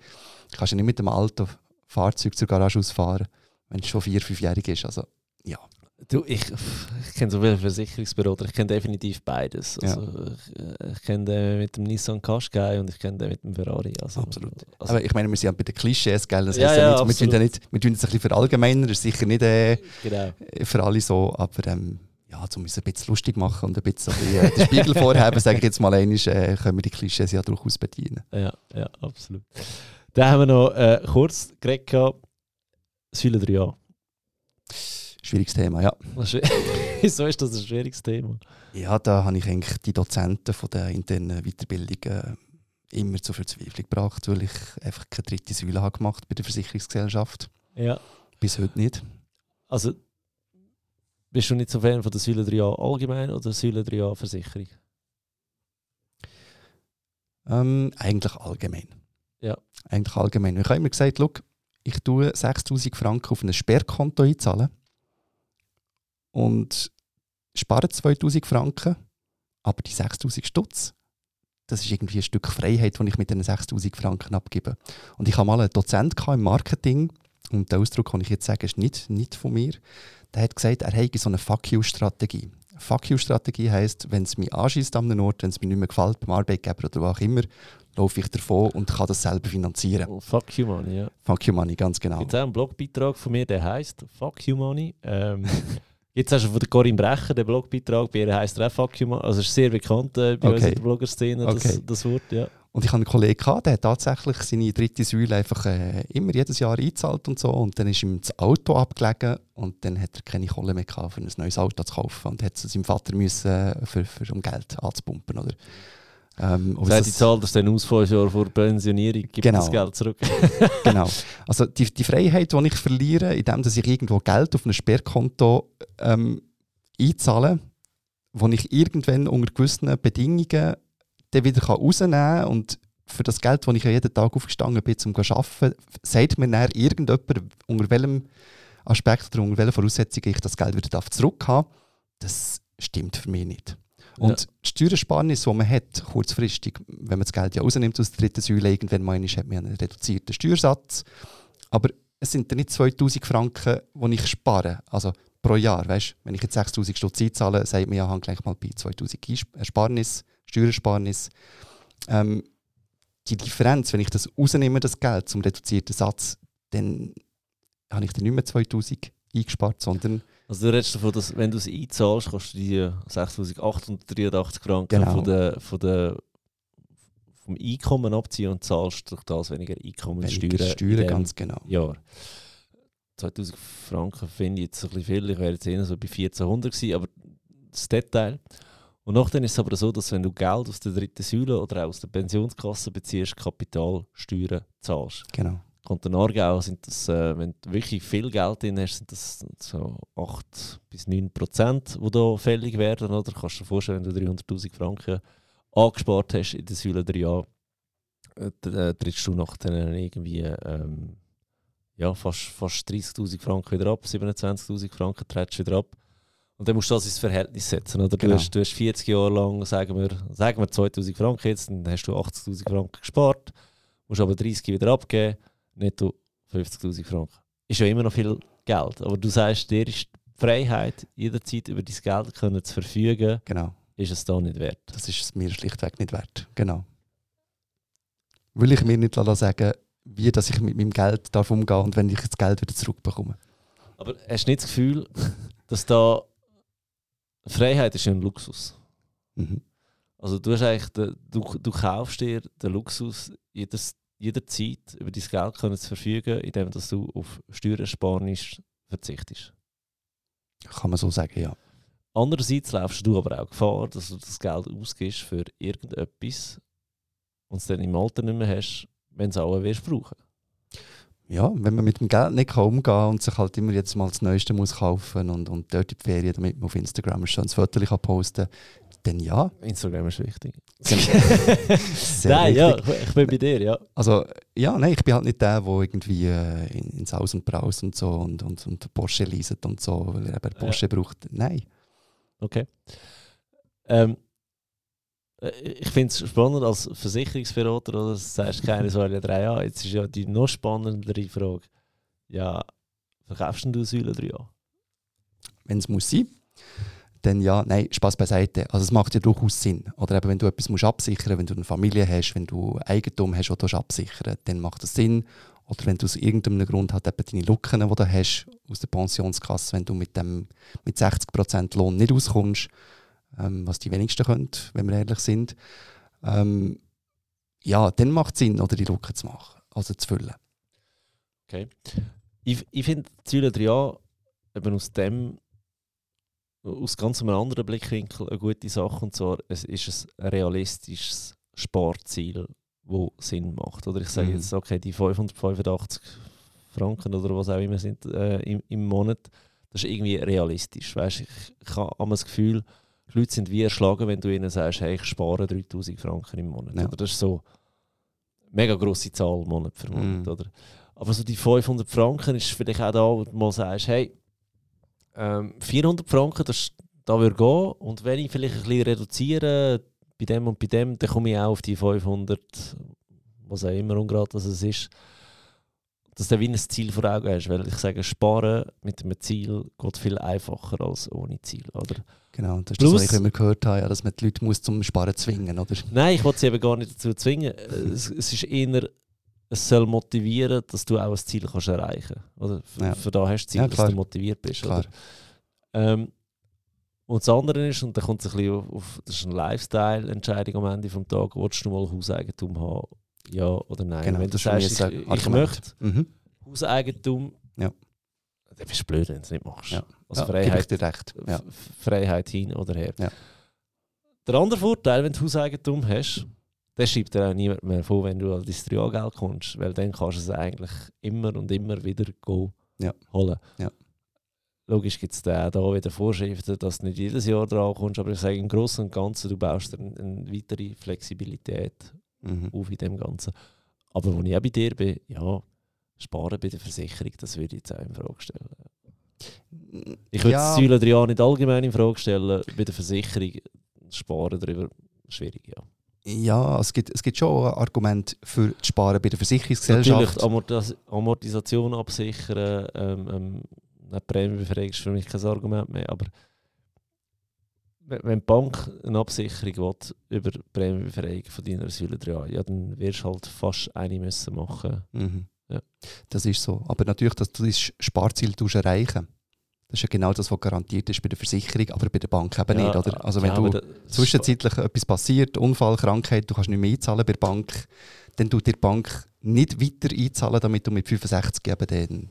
du kannst ja nicht mit einem alten Fahrzeug zur Garage ausfahren, wenn es schon 4-5-jährig ist. Also, ja. Du, ich kenne so viele Versicherungsberater, ich kenne definitiv beides. Also, ich kenne den mit dem Nissan Qashqai und ich kenne den mit dem Ferrari. Also, absolut. Also, aber ich meine, wir sind ja bei den Klischees, gell? Das heisst ja nicht, wir tun es ein bisschen verallgemeinern, das ist sicher nicht für alle so, aber um uns ein bisschen lustig machen und ein bisschen den Spiegel vorhaben, sage ich jetzt mal einmal, können wir die Klischees ja durchaus bedienen. Ja, absolut. Dann haben wir noch kurz geredet, Säule 3a. Schwieriges Thema, ja. Wieso ist das ein schwieriges Thema? Ja, da habe ich eigentlich die Dozenten von der internen Weiterbildung immer zur Verzweiflung gebracht, weil ich einfach keine dritte Säule habe gemacht bei der Versicherungsgesellschaft. Ja. Bis heute nicht. Also bist du nicht so Fan von der Säule 3a allgemein oder Säule 3a Versicherung? Eigentlich allgemein. Ja. Eigentlich allgemein. Ich habe immer gesagt, schau, ich tue 6'000 Franken auf ein Sperrkonto einzahlen und spare 2'000 Franken, aber die 6'000 Stutz, das ist irgendwie ein Stück Freiheit, das ich mit diesen 6'000 Franken abgebe. Und ich habe mal einen Dozent im Marketing, und der Ausdruck, den ich jetzt sage, ist nicht von mir. Der hat gesagt, er habe so eine Fuck-You-Strategie. Fuck-You-Strategie heisst, wenn es mich anschießt an einem Ort, wenn es mir nicht mehr gefällt, beim Arbeitgeber oder wo auch immer, laufe ich davon und kann das selber finanzieren. Oh, Fuck-You-Money, ja. Fuck-You-Money, ganz genau. Gibt es auch einen Blogbeitrag von mir, der heisst Fuck-You-Money. Jetzt hast du von Corinne Brecher den Blogbeitrag, bei ihr heisst er auch Fuck-You-Money. Also es ist sehr bekannt bei uns in der Blogger-Szene, das Wort, ja. Und ich hatte einen Kollegen, der hat tatsächlich seine dritte Säule einfach immer jedes Jahr eingezahlt und so. Und dann ist ihm das Auto abgelegen und dann hat er keine Kohle mehr gehabt, für ein neues Auto zu kaufen. Und hat es seinem Vater müssen, um Geld anzupumpen. Oder? Die Zahl, das dann aus 5 Jahren vor Pensionierung, gibt das Geld zurück. Genau. Also die Freiheit, die ich verliere, indem ich irgendwo Geld auf ein Sperrkonto einzahle, das ich irgendwann unter gewissen Bedingungen dann wieder rausnehmen kann. Und für das Geld, das ich ja jeden Tag aufgestanden bin, um zu arbeiten, sagt mir dann irgendjemand, unter welchem Aspekt oder unter welchen Voraussetzungen ich das Geld wieder zurückhabe. Das stimmt für mich nicht. Und die Steuersparnis, die man hat, kurzfristig, wenn man das Geld ja rausnimmt aus der dritten Säule, irgendwann mal hat man einen reduzierten Steuersatz. Aber es sind dann nicht 2'000 Franken, die ich spare. Also pro Jahr, weißt, wenn ich jetzt 6'000 Stutz einzahle, sagt man ja gleich mal bei 2'000 Ersparnis. Steuersparnis. Die Differenz, wenn ich das rausnehme, das Geld zum reduzierten Satz, dann habe ich dann nicht mehr 2'000 eingespart, sondern... Also du redest davon, dass wenn du es einzahlst, kannst du die 6'883 Franken vom Einkommen abziehen und zahlst durch das weniger Einkommensteuern. Weniger Steuern, ganz genau. Jahr. 2000 Franken finde ich jetzt ein bisschen viel, ich wäre jetzt eher so bei 1400 gewesen, aber das Detail. Und nachdem ist es aber so, dass wenn du Geld aus der dritten Säule oder aus der Pensionskasse beziehst, Kapitalsteuern zahlst. Genau. Kanton Aargau sind das, wenn du wirklich viel Geld drin hast, sind das so 8-9%, die da fällig werden. Oder? Kannst du dir vorstellen, wenn du 300'000 Franken angespart hast in der Säule 3a, trittst du nachher irgendwie fast 30'000 Franken wieder ab, 27'000 Franken trittst du wieder ab. Und dann musst du das ins Verhältnis setzen. Oder? Genau. Du hast 40 Jahre lang, sagen wir 2'000 Franken jetzt, dann hast du 80'000 Franken gespart, musst aber 30 wieder abgeben, netto 50'000 Franken. Ist ja immer noch viel Geld. Aber du sagst, dir ist die Freiheit, jederzeit über dein Geld können zu verfügen, genau. Ist es da nicht wert. Das ist es mir schlichtweg nicht wert, genau. Will ich mir nicht sagen, wie dass ich mit meinem Geld umgehen darf und wenn ich das Geld wieder zurückbekomme. Aber hast du nicht das Gefühl, dass da Freiheit ist ein Luxus. Mhm. Also du hast eigentlich du kaufst dir den Luxus, jederzeit über dein Geld können zu verfügen, indem dass du auf Steuerersparnis verzichtest. Kann man so sagen, ja. Andererseits läufst du aber auch Gefahr, dass du das Geld ausgibst für irgendetwas und es dann im Alter nicht mehr hast, wenn es auch wirst brauchen. Ja, wenn man mit dem Geld nicht umgehen kann und sich halt immer jetzt mal das Neueste muss kaufen und dort in die Ferien, damit man auf Instagram ein schönes Foto posten kann, dann ja. Instagram ist wichtig. Nein, wichtig. Ja, ich bin bei dir, ja. Also, ja, nein, ich bin halt nicht der irgendwie ins Haus und Braus und so und Porsche leaset und so, weil er Porsche braucht. Nein. Okay. Ich finde es spannend als Versicherungsberater, oder? Du sagst keine Säule 3a. Jetzt ist ja die noch spannendere Frage. Ja, verkaufst du Säule 3a? Wenn es muss sein, dann ja. Nein, Spaß beiseite. Also es macht ja durchaus Sinn. Oder eben, wenn du etwas musst absichern musst, wenn du eine Familie hast, wenn du Eigentum hast, oder absichern, dann macht das Sinn. Oder wenn du aus irgendeinem Grund halt eben deine Lücken, die du hast aus der Pensionskasse, wenn du mit 60% Lohn nicht auskommst, was die wenigsten können, wenn wir ehrlich sind, dann macht es Sinn, oder die Lücke zu machen, also zu füllen. Okay. Ich finde Säule 3a eben aus ganz einem anderen Blickwinkel eine gute Sache, und zwar es ist ein realistisches Sparziel, das Sinn macht. Oder ich sage jetzt, okay, die 585 Franken oder was auch immer sind im Monat, das ist irgendwie realistisch. Weißt, ich habe immer das Gefühl, die Leute sind wie erschlagen, wenn du ihnen sagst, hey, ich spare 3'000 Franken im Monat. Ja. Oder das ist so eine mega grosse Zahl Monat für Monat. Oder? Aber so die 500 Franken ist vielleicht auch da, wo du mal sagst, hey, 400 Franken, das würde gehen. Und wenn ich vielleicht ein bisschen reduziere, bei dem und bei dem, dann komme ich auch auf die 500, was auch immer ungerade dass es ist. Dass du wie ein Ziel vor Augen hast. Weil ich sage, Sparen mit einem Ziel geht viel einfacher als ohne Ziel. Oder? Genau, das ist das, was ich immer gehört habe, dass man die Leute zum Sparen zwingen muss. Nein, ich wollte sie eben gar nicht dazu zwingen. Es ist eher, es soll motivieren, dass du auch ein Ziel kannst erreichen kannst. Ja. Für da hast du Ziel, ja, dass du motiviert bist. Oder? Und das andere ist, und da kommt es ein bisschen auf das ist eine Lifestyle-Entscheidung am Ende des Tages, willst du mal Hauseigentum haben? Ja oder nein. Genau, wenn du sagst, ich möchte Hauseigentum, ja. Dann bist du blöd, wenn du es nicht machst. Ja. Also ja, Freiheit, dir recht. Ja. Freiheit hin oder her. Ja. Der andere Vorteil, wenn du Hauseigentum hast, dann schreibt dir auch niemand mehr vor, wenn du an dein 3a-Geld kommst, weil dann kannst du es eigentlich immer und immer wieder holen. Ja. Logisch gibt es da auch wieder Vorschriften, dass du nicht jedes Jahr dran kommst, aber ich sage, im Großen und Ganzen, du baust dir eine weitere Flexibilität auf in dem Ganzen. Aber wo ich auch bei dir bin, ja, sparen bei der Versicherung, das würde ich jetzt auch in Frage stellen. Ich würde die Säule 3a nicht allgemein in Frage stellen, bei der Versicherung sparen darüber, schwierig, ja. Ja, es gibt schon ein Argument für das Sparen bei der Versicherungsgesellschaft. Natürlich, Amortisation absichern, eine Prämienbefreiung ist für mich kein Argument mehr, aber wenn die Bank eine Absicherung will, über die Prämienbefreiung von deiner Säule 3a, ja, dann wirst du halt fast eine müssen machen. Mhm. Ja. Das ist so. Aber natürlich, dass du das Sparziel erreichen. Das ist ja genau das, was garantiert ist bei der Versicherung, aber bei der Bank eben nicht. Oder? Also wenn du zwischenzeitlich etwas passiert, Unfall, Krankheit, du kannst nicht mehr einzahlen bei der Bank, dann tut dir die Bank nicht weiter einzahlen, damit du mit 65 eben dann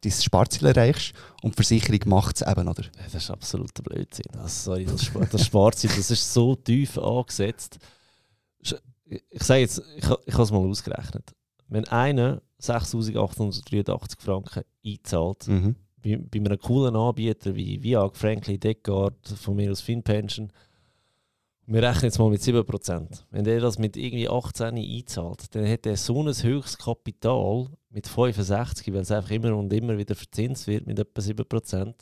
dein Sparziel erreichst und die Versicherung macht es eben, oder? Das ist absoluter Blödsinn. Sorry, das Sparziel, das ist so tief angesetzt. Ich sage jetzt, ich habe es mal ausgerechnet. Wenn einer 6'883 Franken einzahlt, bei einem coolen Anbieter wie Viag, Franklin, Deckard, von mir aus FinPension, wir rechnen jetzt mal mit 7%. Wenn der das mit irgendwie 18 einzahlt, dann hat er so ein höchstes Kapital mit 65, weil es einfach immer und immer wieder verzinst wird mit etwa 7%.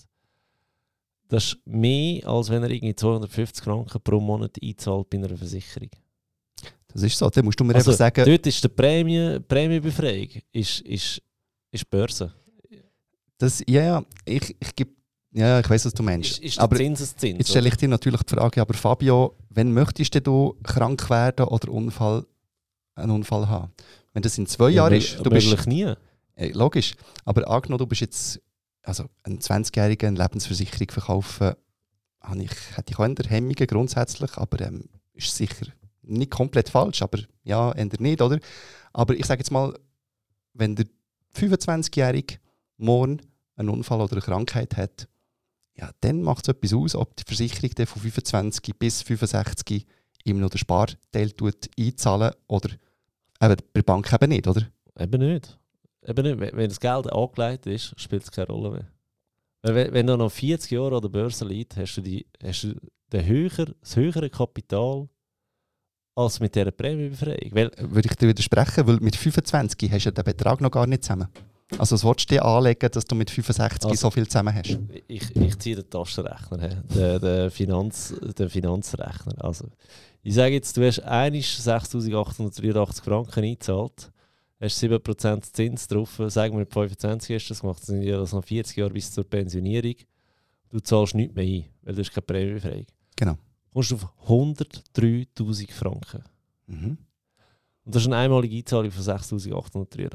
Das ist mehr, als wenn er irgendwie 250 Franken pro Monat einzahlt bei einer Versicherung. Das ist so, dann musst du mir also einfach sagen... Dort ist die Prämienbefreiung, ist Börse. Das, ich weiss, was du meinst. Ist aber Zinseszins, jetzt stelle ich dir natürlich die Frage, aber Fabio, wann möchtest du krank werden oder einen Unfall haben? Wenn das in 2 Jahren ist... Möglich nie. Logisch, aber angenommen, du bist jetzt... Also, einen 20-Jährigen eine Lebensversicherung verkaufen, hätte ich auch eher Hemmungen grundsätzlich, aber ist sicher... Nicht komplett falsch, aber ja, ändert nicht, oder? Aber ich sage jetzt mal, wenn der 25-Jährige morgen einen Unfall oder eine Krankheit hat, ja, dann macht es etwas aus, ob die Versicherung dann von 25 bis 65 ihm noch den Sparteil einzahlen oder eben bei der Bank eben nicht, oder? Eben nicht. Wenn das Geld angelegt ist, spielt es keine Rolle mehr. Wenn du noch 40 Jahre an der Börse liegst, hast du das höhere Kapital als mit dieser Prämienbefreiung. Würde ich dir widersprechen, weil mit 25 hast du den Betrag noch gar nicht zusammen. Also was willst du dir anlegen, dass du mit 65 also, so viel zusammen hast? Ich ziehe den Taschenrechner, den Finanzrechner. Also, ich sage jetzt, du hast einmal 6'883 Franken eingezahlt, hast 7% Zins drauf, sagen wir mit 25 hast du das gemacht, das sind ja noch 40 Jahre bis zur Pensionierung. Du zahlst nichts mehr ein, weil du hast keine Prämienbefreiung. Genau. Kommst du auf 103'000 Franken. Mhm. Und das ist eine einmalige Einzahlung von 6'883.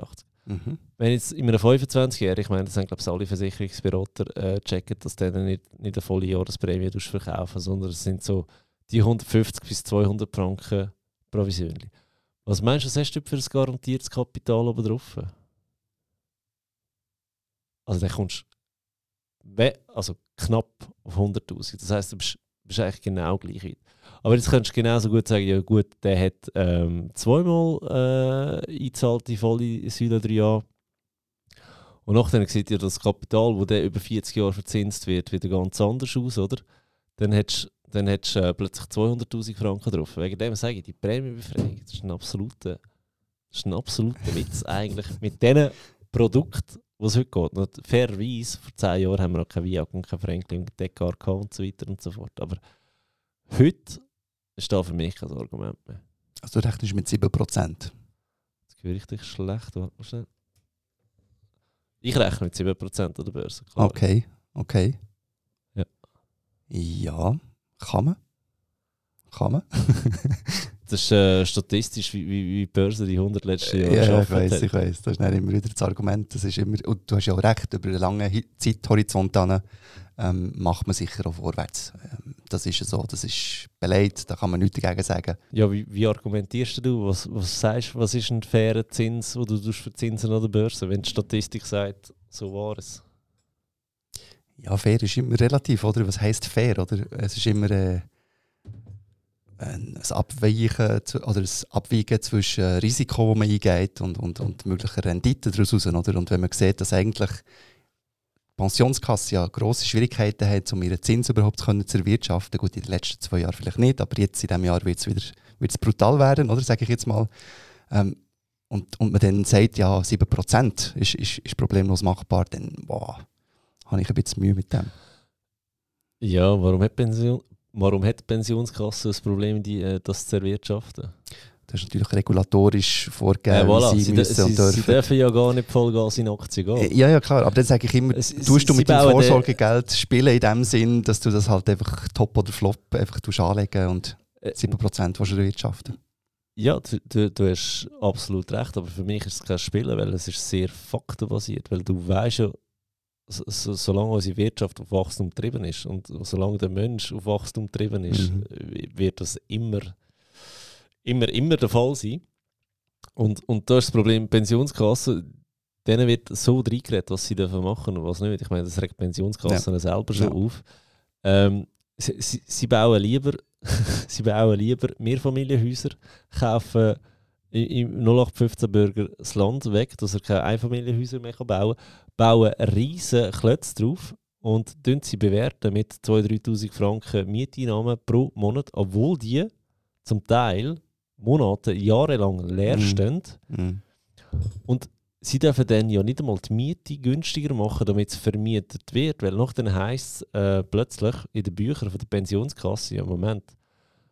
Mhm. Wenn jetzt in einem 25-Jährigen, ich meine, das haben glaube ich alle Versicherungsberater checken, dass du dann nicht eine volle Jahresprämie verkaufen, sondern es sind so die 150 bis 200 Franken Provision. Was meinst du, was hast du für ein garantiertes Kapital oben drauf? Also dann kommst du knapp auf 100'000. Das heisst, du bist eigentlich genau gleich weit. Aber jetzt könntest du genauso gut sagen, ja gut, der hat zweimal eingezahlt, die volle Säule 3a. Und nachdem sieht ihr das Kapital, das der über 40 Jahre verzinst wird, wieder ganz anders aus, oder? Dann hättest du plötzlich 200'000 Franken drauf. Wegen dem sage ich, die Prämienbefreiung, das ist ein absoluter Witz eigentlich. Mit diesen Produkten, was heute geht. Und fairerweise, vor 10 Jahren haben wir noch kein Viag und kein Franklin, Deckard und so weiter und so fort. Aber heute ist da für mich kein Argument mehr. Also du rechnest mit 7%? Jetzt höre ich dich schlecht. Ich rechne mit 7% an der Börse. Klar. Okay. Ja, kann man. Das ist statistisch, wie Börse die 100 letzten Jahre geschafft hat. Ich weiss. Das ist nicht immer wieder das Argument. Das ist immer, und du hast ja auch recht, über einen langen Zeithorizont macht man sicher auch vorwärts. Das ist so, das ist beleidigt, da kann man nichts dagegen sagen. Ja, wie argumentierst du? Was sagst du, was ist ein fairer Zins, den du für Zinsen an der Börse, wenn die Statistik sagt, so war es? Ja, fair ist immer relativ, oder? Was heisst fair, oder? Es ist immer... ein Abwägen zwischen Risiko, das man eingeht, und möglicher Rendite daraus. Oder? Und wenn man sieht, dass eigentlich die Pensionskasse ja grosse Schwierigkeiten hat, um ihren Zins überhaupt zu erwirtschaften. Gut, in den letzten 2 Jahren vielleicht nicht, aber jetzt in diesem Jahr wird es wieder brutal werden, oder? Sage ich jetzt mal. Und man dann sagt, ja, 7% ist problemlos machbar, dann habe ich ein bisschen Mühe mit dem. Ja, Warum hat die Pensionskasse das Problem, das zu erwirtschaften? Das ist natürlich regulatorisch vorgegeben, sie dürfen ja gar nicht Vollgas in Aktien gehen. Ja, klar. Aber dann sage ich immer, tust du mit dem Vorsorgegeld spielen in dem Sinn, dass du das halt einfach top oder flop einfach anlegen und 7% willst du erwirtschaften. Ja, du hast absolut recht. Aber für mich ist es kein Spielen, weil es ist sehr faktenbasiert. Weil du weißt ja, solange unsere Wirtschaft auf Wachstum getrieben ist und solange der Mensch auf Wachstum getrieben ist, wird das immer der Fall sein. Und da ist das Problem, Pensionskassen, denen wird so reingeredet, was sie dürfen machen und was nicht. Ich meine, das regt Pensionskassen selber schon auf. Sie bauen lieber Mehrfamilienhäuser, kaufen im 0815-Bürger das Land weg, dass er keine Einfamilienhäuser mehr bauen kann, bauen riesen Klötze drauf und sie bewerten mit 2'000, 3'000 Franken Mieteinnahmen pro Monat, obwohl die zum Teil Monate, jahrelang leer stehen. Und sie dürfen dann ja nicht einmal die Miete günstiger machen, damit es vermietet wird, weil nachher heisst es plötzlich in den Büchern von der Pensionskasse, ja Moment,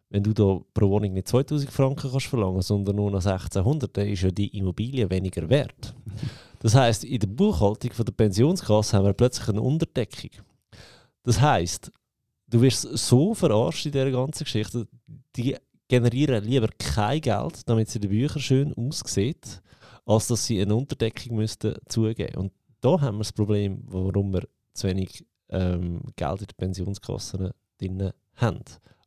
wenn du da pro Wohnung nicht 2'000 Franken kannst verlangen, sondern nur noch 1'600, dann ist ja die Immobilie weniger wert. Das heisst, in der Buchhaltung von der Pensionskasse haben wir plötzlich eine Unterdeckung. Das heisst, du wirst so verarscht in dieser ganzen Geschichte, die generieren lieber kein Geld, damit es in den Büchern schön aussieht, als dass sie eine Unterdeckung müssten zugeben. Und da haben wir das Problem, warum wir zu wenig Geld in den Pensionskassen drin haben.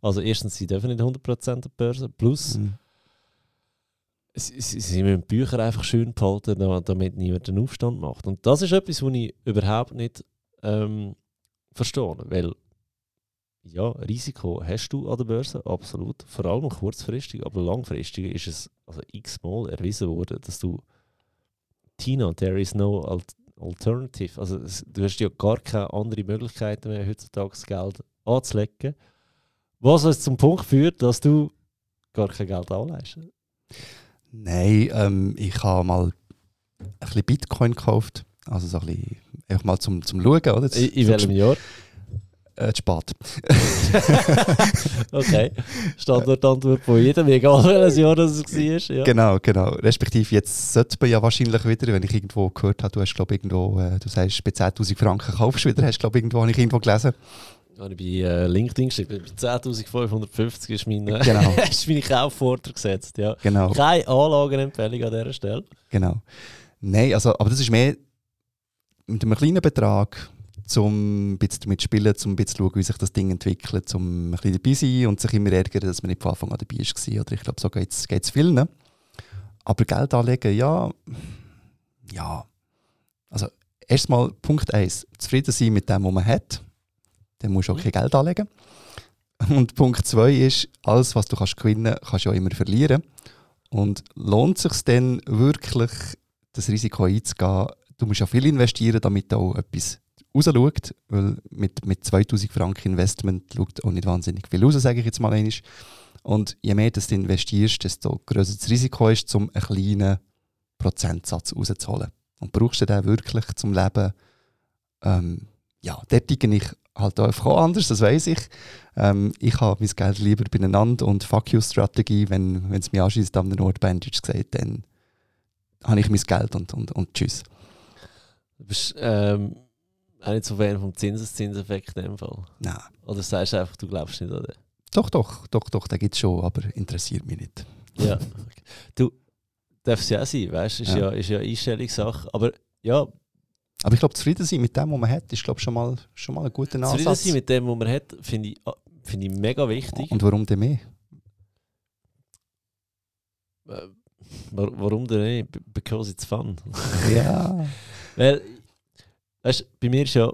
Also erstens, sie dürfen nicht 100% an die Börse, plus sie müssen die Bücher einfach schön behalten, damit niemand einen Aufstand macht. Und das ist etwas, was ich überhaupt nicht verstehe, weil ja, Risiko hast du an der Börse, absolut. Vor allem kurzfristig, aber langfristig ist es also x-mal erwiesen worden, dass du Tina, there is no alternative. Also du hast ja gar keine andere Möglichkeit mehr, heutzutage das Geld anzulegen. Was uns zum Punkt führt, dass du gar kein Geld anlegst. Nein, ich habe mal ein bisschen Bitcoin gekauft. Also so ein bisschen, einfach mal zum Schauen. Oder? In welchem Jahr? Spät. Okay. Standardantwort von jedem, egal welches Jahr das war. Ja. Genau. Respektive, jetzt sollte man ja wahrscheinlich wieder, wenn ich irgendwo gehört habe, du hast, glaube ich, irgendwo, du sagst, bei 10'000 Franken kaufst du wieder, hast, glaube ich, irgendwo, habe ich irgendwo gelesen. Habe ich bei LinkedIn geschrieben, bei 10'550 ist meine Kaufforder gesetzt. Ja. Genau. Keine Anlageempfehlung an dieser Stelle. Genau. Nein, also, aber das ist mehr mit einem kleinen Betrag, um ein bisschen damit zu spielen, um ein bisschen zu schauen, wie sich das Ding entwickelt, um ein bisschen dabei zu sein und sich immer ärgern, dass man nicht von Anfang an dabei war. Oder ich glaube, so geht es vielen. Aber Geld anlegen, ja. Also erstmal Punkt 1, zufrieden sein mit dem, was man hat. Dann musst du auch kein Geld anlegen. Und Punkt 2 ist, alles, was du gewinnen kannst, kannst du auch immer verlieren. Und lohnt es sich dann wirklich, das Risiko einzugehen? Du musst ja viel investieren, damit du auch etwas rausschaut, weil mit 2'000 Franken Investment schaut auch nicht wahnsinnig viel raus, sage ich jetzt mal einmal. Und je mehr du investierst, desto grösser das Risiko ist, um einen kleinen Prozentsatz rauszuholen. Und brauchst du den wirklich zum Leben? Dort denke ich halt auch einfach anders, das weiss ich. Ich habe mein Geld lieber beieinander und Fuck-You-Strategie, wenn es mich anschießt, am Nordbandage gesagt, dann habe ich mein Geld und tschüss. Du bist auch nicht so fern vom Zinseszinseffekt in dem Fall? Nein. Oder sagst du einfach, du glaubst nicht an den? Doch, den gibt es schon, aber interessiert mich nicht. Ja, okay. Du darfst ja auch sein, weißt du, ist ja eine Einstellungssache, aber ja. Aber ich glaube, zufrieden sein mit dem, was man hat, ist glaube schon mal ein guter Ansatz. Zufrieden sein mit dem, was man hat, finde ich mega wichtig. Und warum denn mehr? Warum denn mehr? Because it's fun. Ja. Weil, weißt du, bei mir ist ja,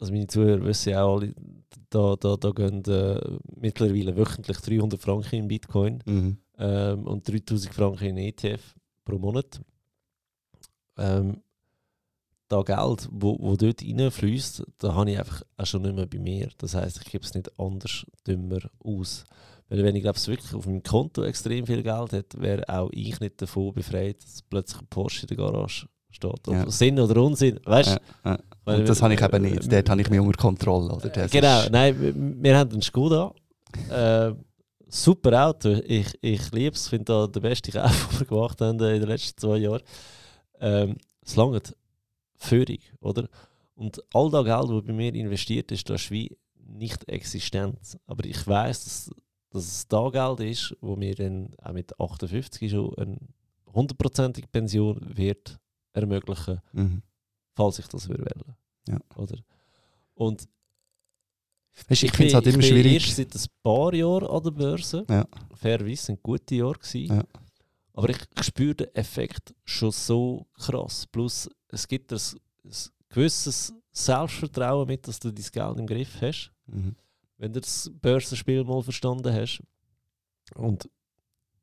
also meine Zuhörer wissen ja auch alle, da gehen mittlerweile wöchentlich 300 Franken in Bitcoin und 3'000 Franken in ETF pro Monat. Da Geld, wo dort reinfließt, da habe ich einfach auch schon nicht mehr bei mir. Das heisst, ich gebe es nicht anders dümmer aus. Weil wenn ich glaube, es wirklich auf meinem Konto extrem viel Geld hätte, wäre auch ich nicht davon befreit, dass plötzlich ein Porsche in der Garage steht. Ja. Sinn oder Unsinn, weißt du? Ja. Und das habe ich eben nicht. Dort habe ich mich unter Kontrolle. Oder? Genau, nein, wir haben einen Skoda. Super Auto, ich liebe es. Ich finde das der beste Kauf, den wir gemacht haben in den letzten 2 Jahren. Es langt völlig, oder? Und all das Geld, das bei mir investiert ist, das ist wie nicht existent. Aber ich weiss, dass es das Geld ist, das mir dann auch mit 58 schon eine 100%ige Pension wird ermöglichen, falls ich das will. Ja. Oder? Und weißt, ich finde es halt immer schwierig. Ich bin erst seit ein paar Jahren an der Börse. Ja. Fairerweise sind gute Jahre gewesen. Ja. Aber ich spüre den Effekt schon so krass. Plus, es gibt ein gewisses Selbstvertrauen mit, dass du dein Geld im Griff hast, wenn du das Börsenspiel mal verstanden hast. Und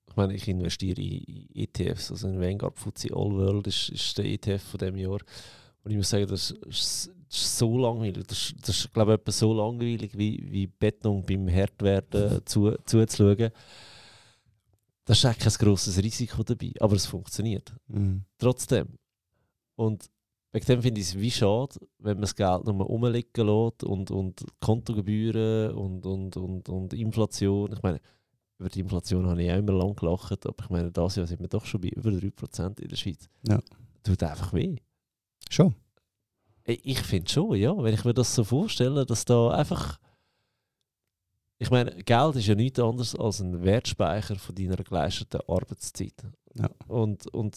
ich meine, ich investiere in ETFs, also in Vanguard FTSE All World ist der ETF von diesem Jahr. Und ich muss sagen, das ist so langweilig. Das ist glaube ich, etwa so langweilig, wie Beton beim Härtwerden zuzuschauen. Da ist eigentlich kein grosses Risiko dabei, aber es funktioniert. Trotzdem. Und wegen dem finde ich es wie schade, wenn man das Geld nochmal rumliegen lässt und Kontogebühren und Inflation. Ich meine, über die Inflation habe ich auch immer lang gelacht, aber ich meine, dieses Jahr sind wir doch schon bei über 3% in der Schweiz. Ja. Tut einfach weh. Schon? Ich finde schon, ja. Wenn ich mir das so vorstelle, dass da einfach... Ich meine, Geld ist ja nichts anderes als ein Wertspeicher von deiner geleisteten Arbeitszeit. Ja. Und du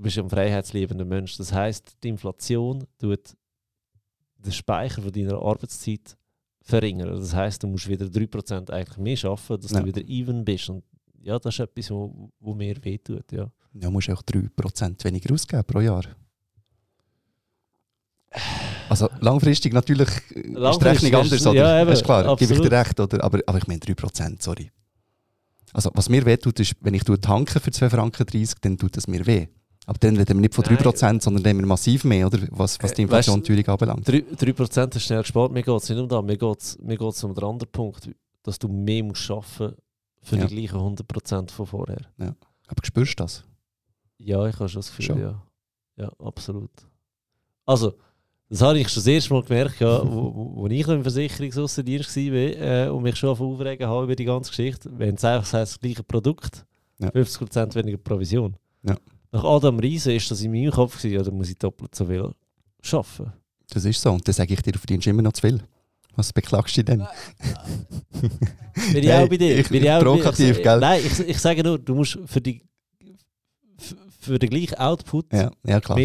bist ja ein freiheitsliebender Mensch. Das heisst, die Inflation tut den Speicher von deiner Arbeitszeit verringern. Das heisst, du musst wieder 3% eigentlich mehr arbeiten, dass du wieder even bist. Und ja, das ist etwas, wo mir wehtut. Ja, du musst auch 3% weniger ausgeben pro Jahr. Also langfristig natürlich ist die Rechnung anders, oder? Ja, eben, ist klar, gebe ich dir recht, oder? Aber ich meine 3%, sorry. Also was mir weh tut, ist, wenn ich tanke für 2,30 Franken, dann tut das mir weh. Aber dann reden wir nicht von 3%, sondern reden wir massiv mehr, oder? Was die Inflation natürlich anbelangt. 3% ist schnell gespart, mir geht es nicht um das, mir geht es um den anderen Punkt, dass du mehr musst arbeiten für die gleichen 100% von vorher. Ja. Aber spürst du das? Ja, ich habe schon das Gefühl, ja. Ja, absolut. Also, das habe ich schon das erste Mal gemerkt, als ich noch im Versicherungsaußendienst war und mich schon aufregen habe über die ganze Geschichte. Wenn es einfach das gleiche Produkt, 50% weniger Provision. Ja. Nach Adam Riese war das in meinem Kopf, ja, da muss ich doppelt so viel arbeiten. Das ist so. Und dann sage ich dir, du verdienst immer noch zu viel. Was beklagst du denn? Bin ich auch bei dir? Provokativ, gell? Nein, ich sage nur, du musst für den gleichen Output mehr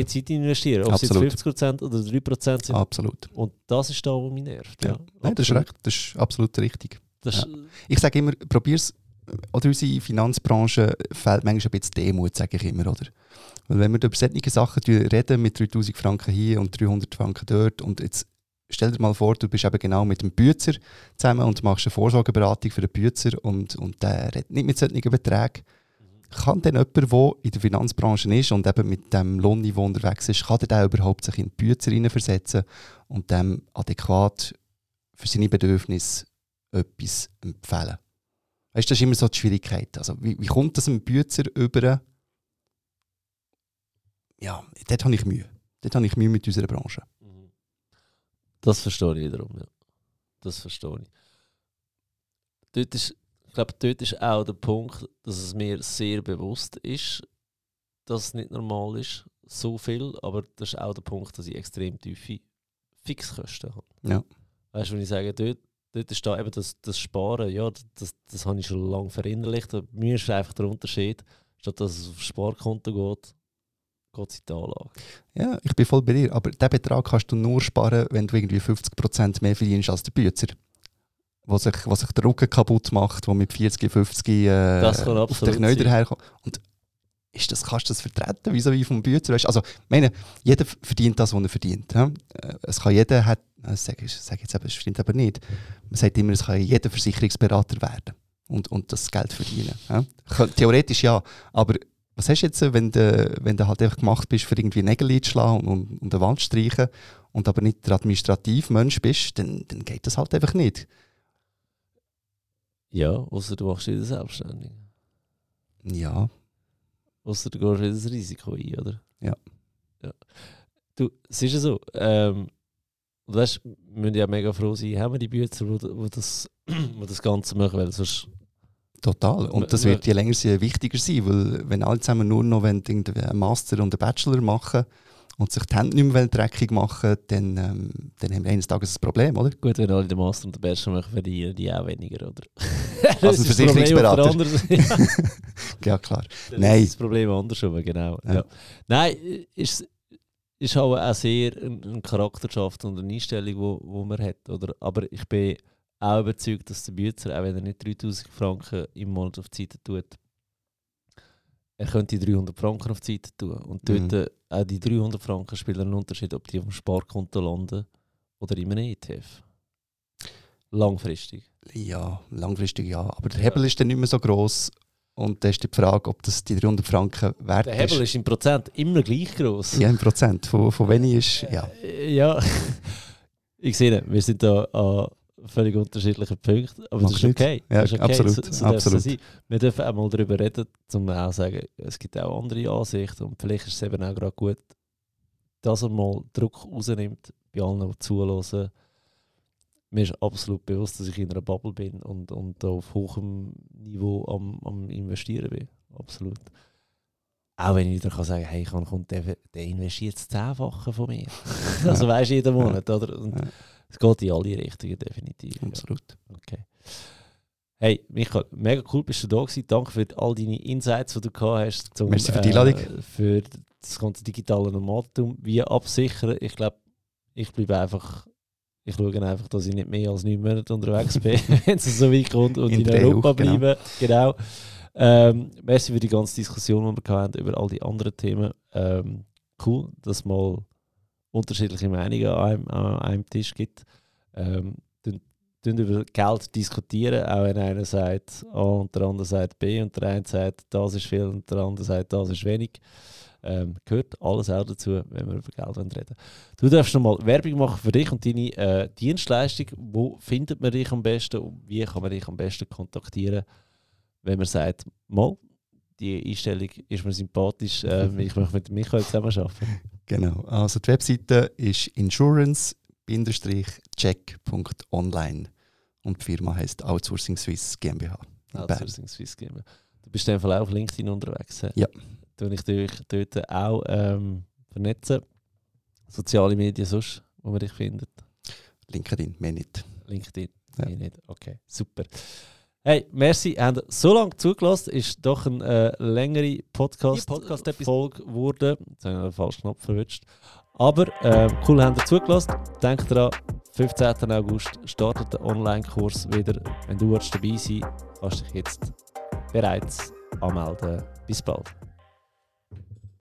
Zeit investieren. Ob absolut. Es jetzt 50% oder 3% sind. Absolut. Und das ist da, was mich nervt. Ja. Ja. Nein, das ist recht. Das ist absolut richtig. Das Ich sage immer, probier's. Oder unsere Finanzbranche fehlt manchmal ein bisschen Demut, sage ich immer. Oder? Weil wenn wir über solche Sachen reden, mit 3'000 Franken hier und 300 Franken dort, und jetzt stell dir mal vor, du bist eben genau mit dem Büzer zusammen und machst eine Vorsorgeberatung für den Büzer und der redet nicht mit solchen Beträgen. Kann denn jemand, der in der Finanzbranche ist und eben mit dem Lohnniveau unterwegs ist, kann der überhaupt sich in die Büzer hineinversetzen und dem adäquat für seine Bedürfnisse etwas empfehlen? Weißt du, das ist immer so die Schwierigkeit. Also, wie kommt das einem Büzer über? Ja, dort habe ich Mühe. Dort habe ich Mühe mit unserer Branche. Das verstehe ich wiederum, ja. Das verstehe ich. Ich glaube, dort ist auch der Punkt, dass es mir sehr bewusst ist, dass es nicht normal ist, so viel. Aber das ist auch der Punkt, dass ich extrem tiefe Fixkosten habe. Ja. Weißt du, wenn ich sage, dort ist da eben das Sparen, ja, das habe ich schon lange verinnerlicht. Mir ist einfach der Unterschied, statt dass es aufs Sparkonto geht es in die Anlage. Ja, ich bin voll bei dir. Aber diesen Betrag kannst du nur sparen, wenn du irgendwie 50% mehr verdienst als der Büzer. Was sich der Rücken kaputt macht, der mit 40, 50 auf den Knödel daherkommt. Und kannst du das vertreten, wie vom Büzer? Also, ich meine, jeder verdient das, was er verdient. Ja? Es verdient aber nicht. Man sagt immer, es kann jeder Versicherungsberater werden und das Geld verdienen. Ja? Theoretisch ja, aber was hast du jetzt, wenn du halt einfach gemacht bist, für irgendwie Nägel einzuschlagen und eine Wand zu streichen und aber nicht der administrative Mensch bist, dann geht das halt einfach nicht. Ja, außer du machst wieder selbstständig. Ja. Außer du gehst wieder das Risiko ein, oder? Ja. Du, es ist ja so. Und weißt, wir müssen ja mega froh sein, haben wir die Bücher, die das Ganze machen, weil sonst... Total. Und das wird je länger wichtiger sein, weil wenn alle zusammen nur noch einen Master und einen Bachelor machen und sich die Hände nicht mehr dreckig machen, dann haben wir eines Tages ein Problem, oder? Gut, wenn alle den Master und den Bachelor machen, verdienen die auch weniger, oder? Als ein Versicherungsberater. Ja, klar. Nein. Das Problem andersrum, genau. Ja. Nein, ist aber auch sehr eine Charakterschaft und eine Einstellung, die man hat. Oder? Aber ich bin auch überzeugt, dass der Büzer, auch wenn er nicht 3'000 Franken im Monat auf die Seite tut, er könnte 300 Franken auf die Seite tun. Und dort auch die 300 Franken spielen einen Unterschied, ob die auf dem Sparkonto landen oder in einem ETF. Langfristig. Ja, langfristig ja. Aber der Hebel ist dann nicht mehr so gross. Und dann ist die Frage, ob das die 300 Franken wert ist. Der Hebel ist im Prozent immer gleich gross. Ja, im Prozent. Von wenig ist, ja. Ja, ich sehe, wir sind da an völlig unterschiedlichen Punkten. Aber das ist, okay. Ja, das ist okay. Absolut. So absolut. Wir dürfen auch mal darüber reden, um auch zu sagen, es gibt auch andere Ansichten. Und vielleicht ist es eben auch gerade gut, dass er mal Druck rausnimmt bei allen, die zuhören. Mir ist absolut bewusst, dass ich in einer Bubble bin und auf hohem Niveau am Investieren bin. Absolut. Auch wenn ich wieder sagen kann, hey, der investiert das 10-fache von mir. Also weißt du, jeden Monat, oder? Und es geht in alle Richtungen, definitiv. Absolut. Ja. Okay. Hey, Michael, mega cool bist du da gewesen. Danke für all deine Insights, die du gehabt hast. Merci für die Einladung. Für das ganze digitale Nomadentum. Wie absichern? Ich glaube, ich schaue einfach, dass ich nicht mehr als 9 Monate unterwegs bin, wenn es so weit kommt und in Europa bleiben. Genau. Merci für die ganze Diskussion, die wir hatten über all die anderen Themen. Cool, dass mal unterschiedliche Meinungen an einem Tisch gibt. Tun über Geld diskutieren, auch wenn einer sagt A und der andere sagt B und der eine sagt, das ist viel und der andere sagt, das ist wenig. Gehört alles auch dazu, wenn wir über Geld reden. Du darfst nochmal Werbung machen für dich und deine Dienstleistung. Wo findet man dich am besten und wie kann man dich am besten kontaktieren, wenn man sagt, mal, die Einstellung ist mir sympathisch, ich möchte mit Michael zusammenarbeiten. Genau, also die Webseite ist insurance-check.online und die Firma heisst Outsourcing Swiss GmbH. Outsourcing Swiss GmbH. Du bist in dem Fall auch auf LinkedIn unterwegs. Ja. Wenn ich dich dort auch vernetze. Soziale Medien sonst, wo man dich findet. LinkedIn, mehr nicht. LinkedIn, ja. Mehr nicht. Okay, super. Hey, merci, habt so lange zugelassen. Ist doch eine längere Podcast-Folge geworden. Jetzt habe ich einen falschen Knopf verwünscht. Aber cool, habt ihr zugelassen. Denkt daran, 15. August startet der Online-Kurs wieder. Wenn du dabei sein willst, kannst du dich jetzt bereits anmelden. Bis bald.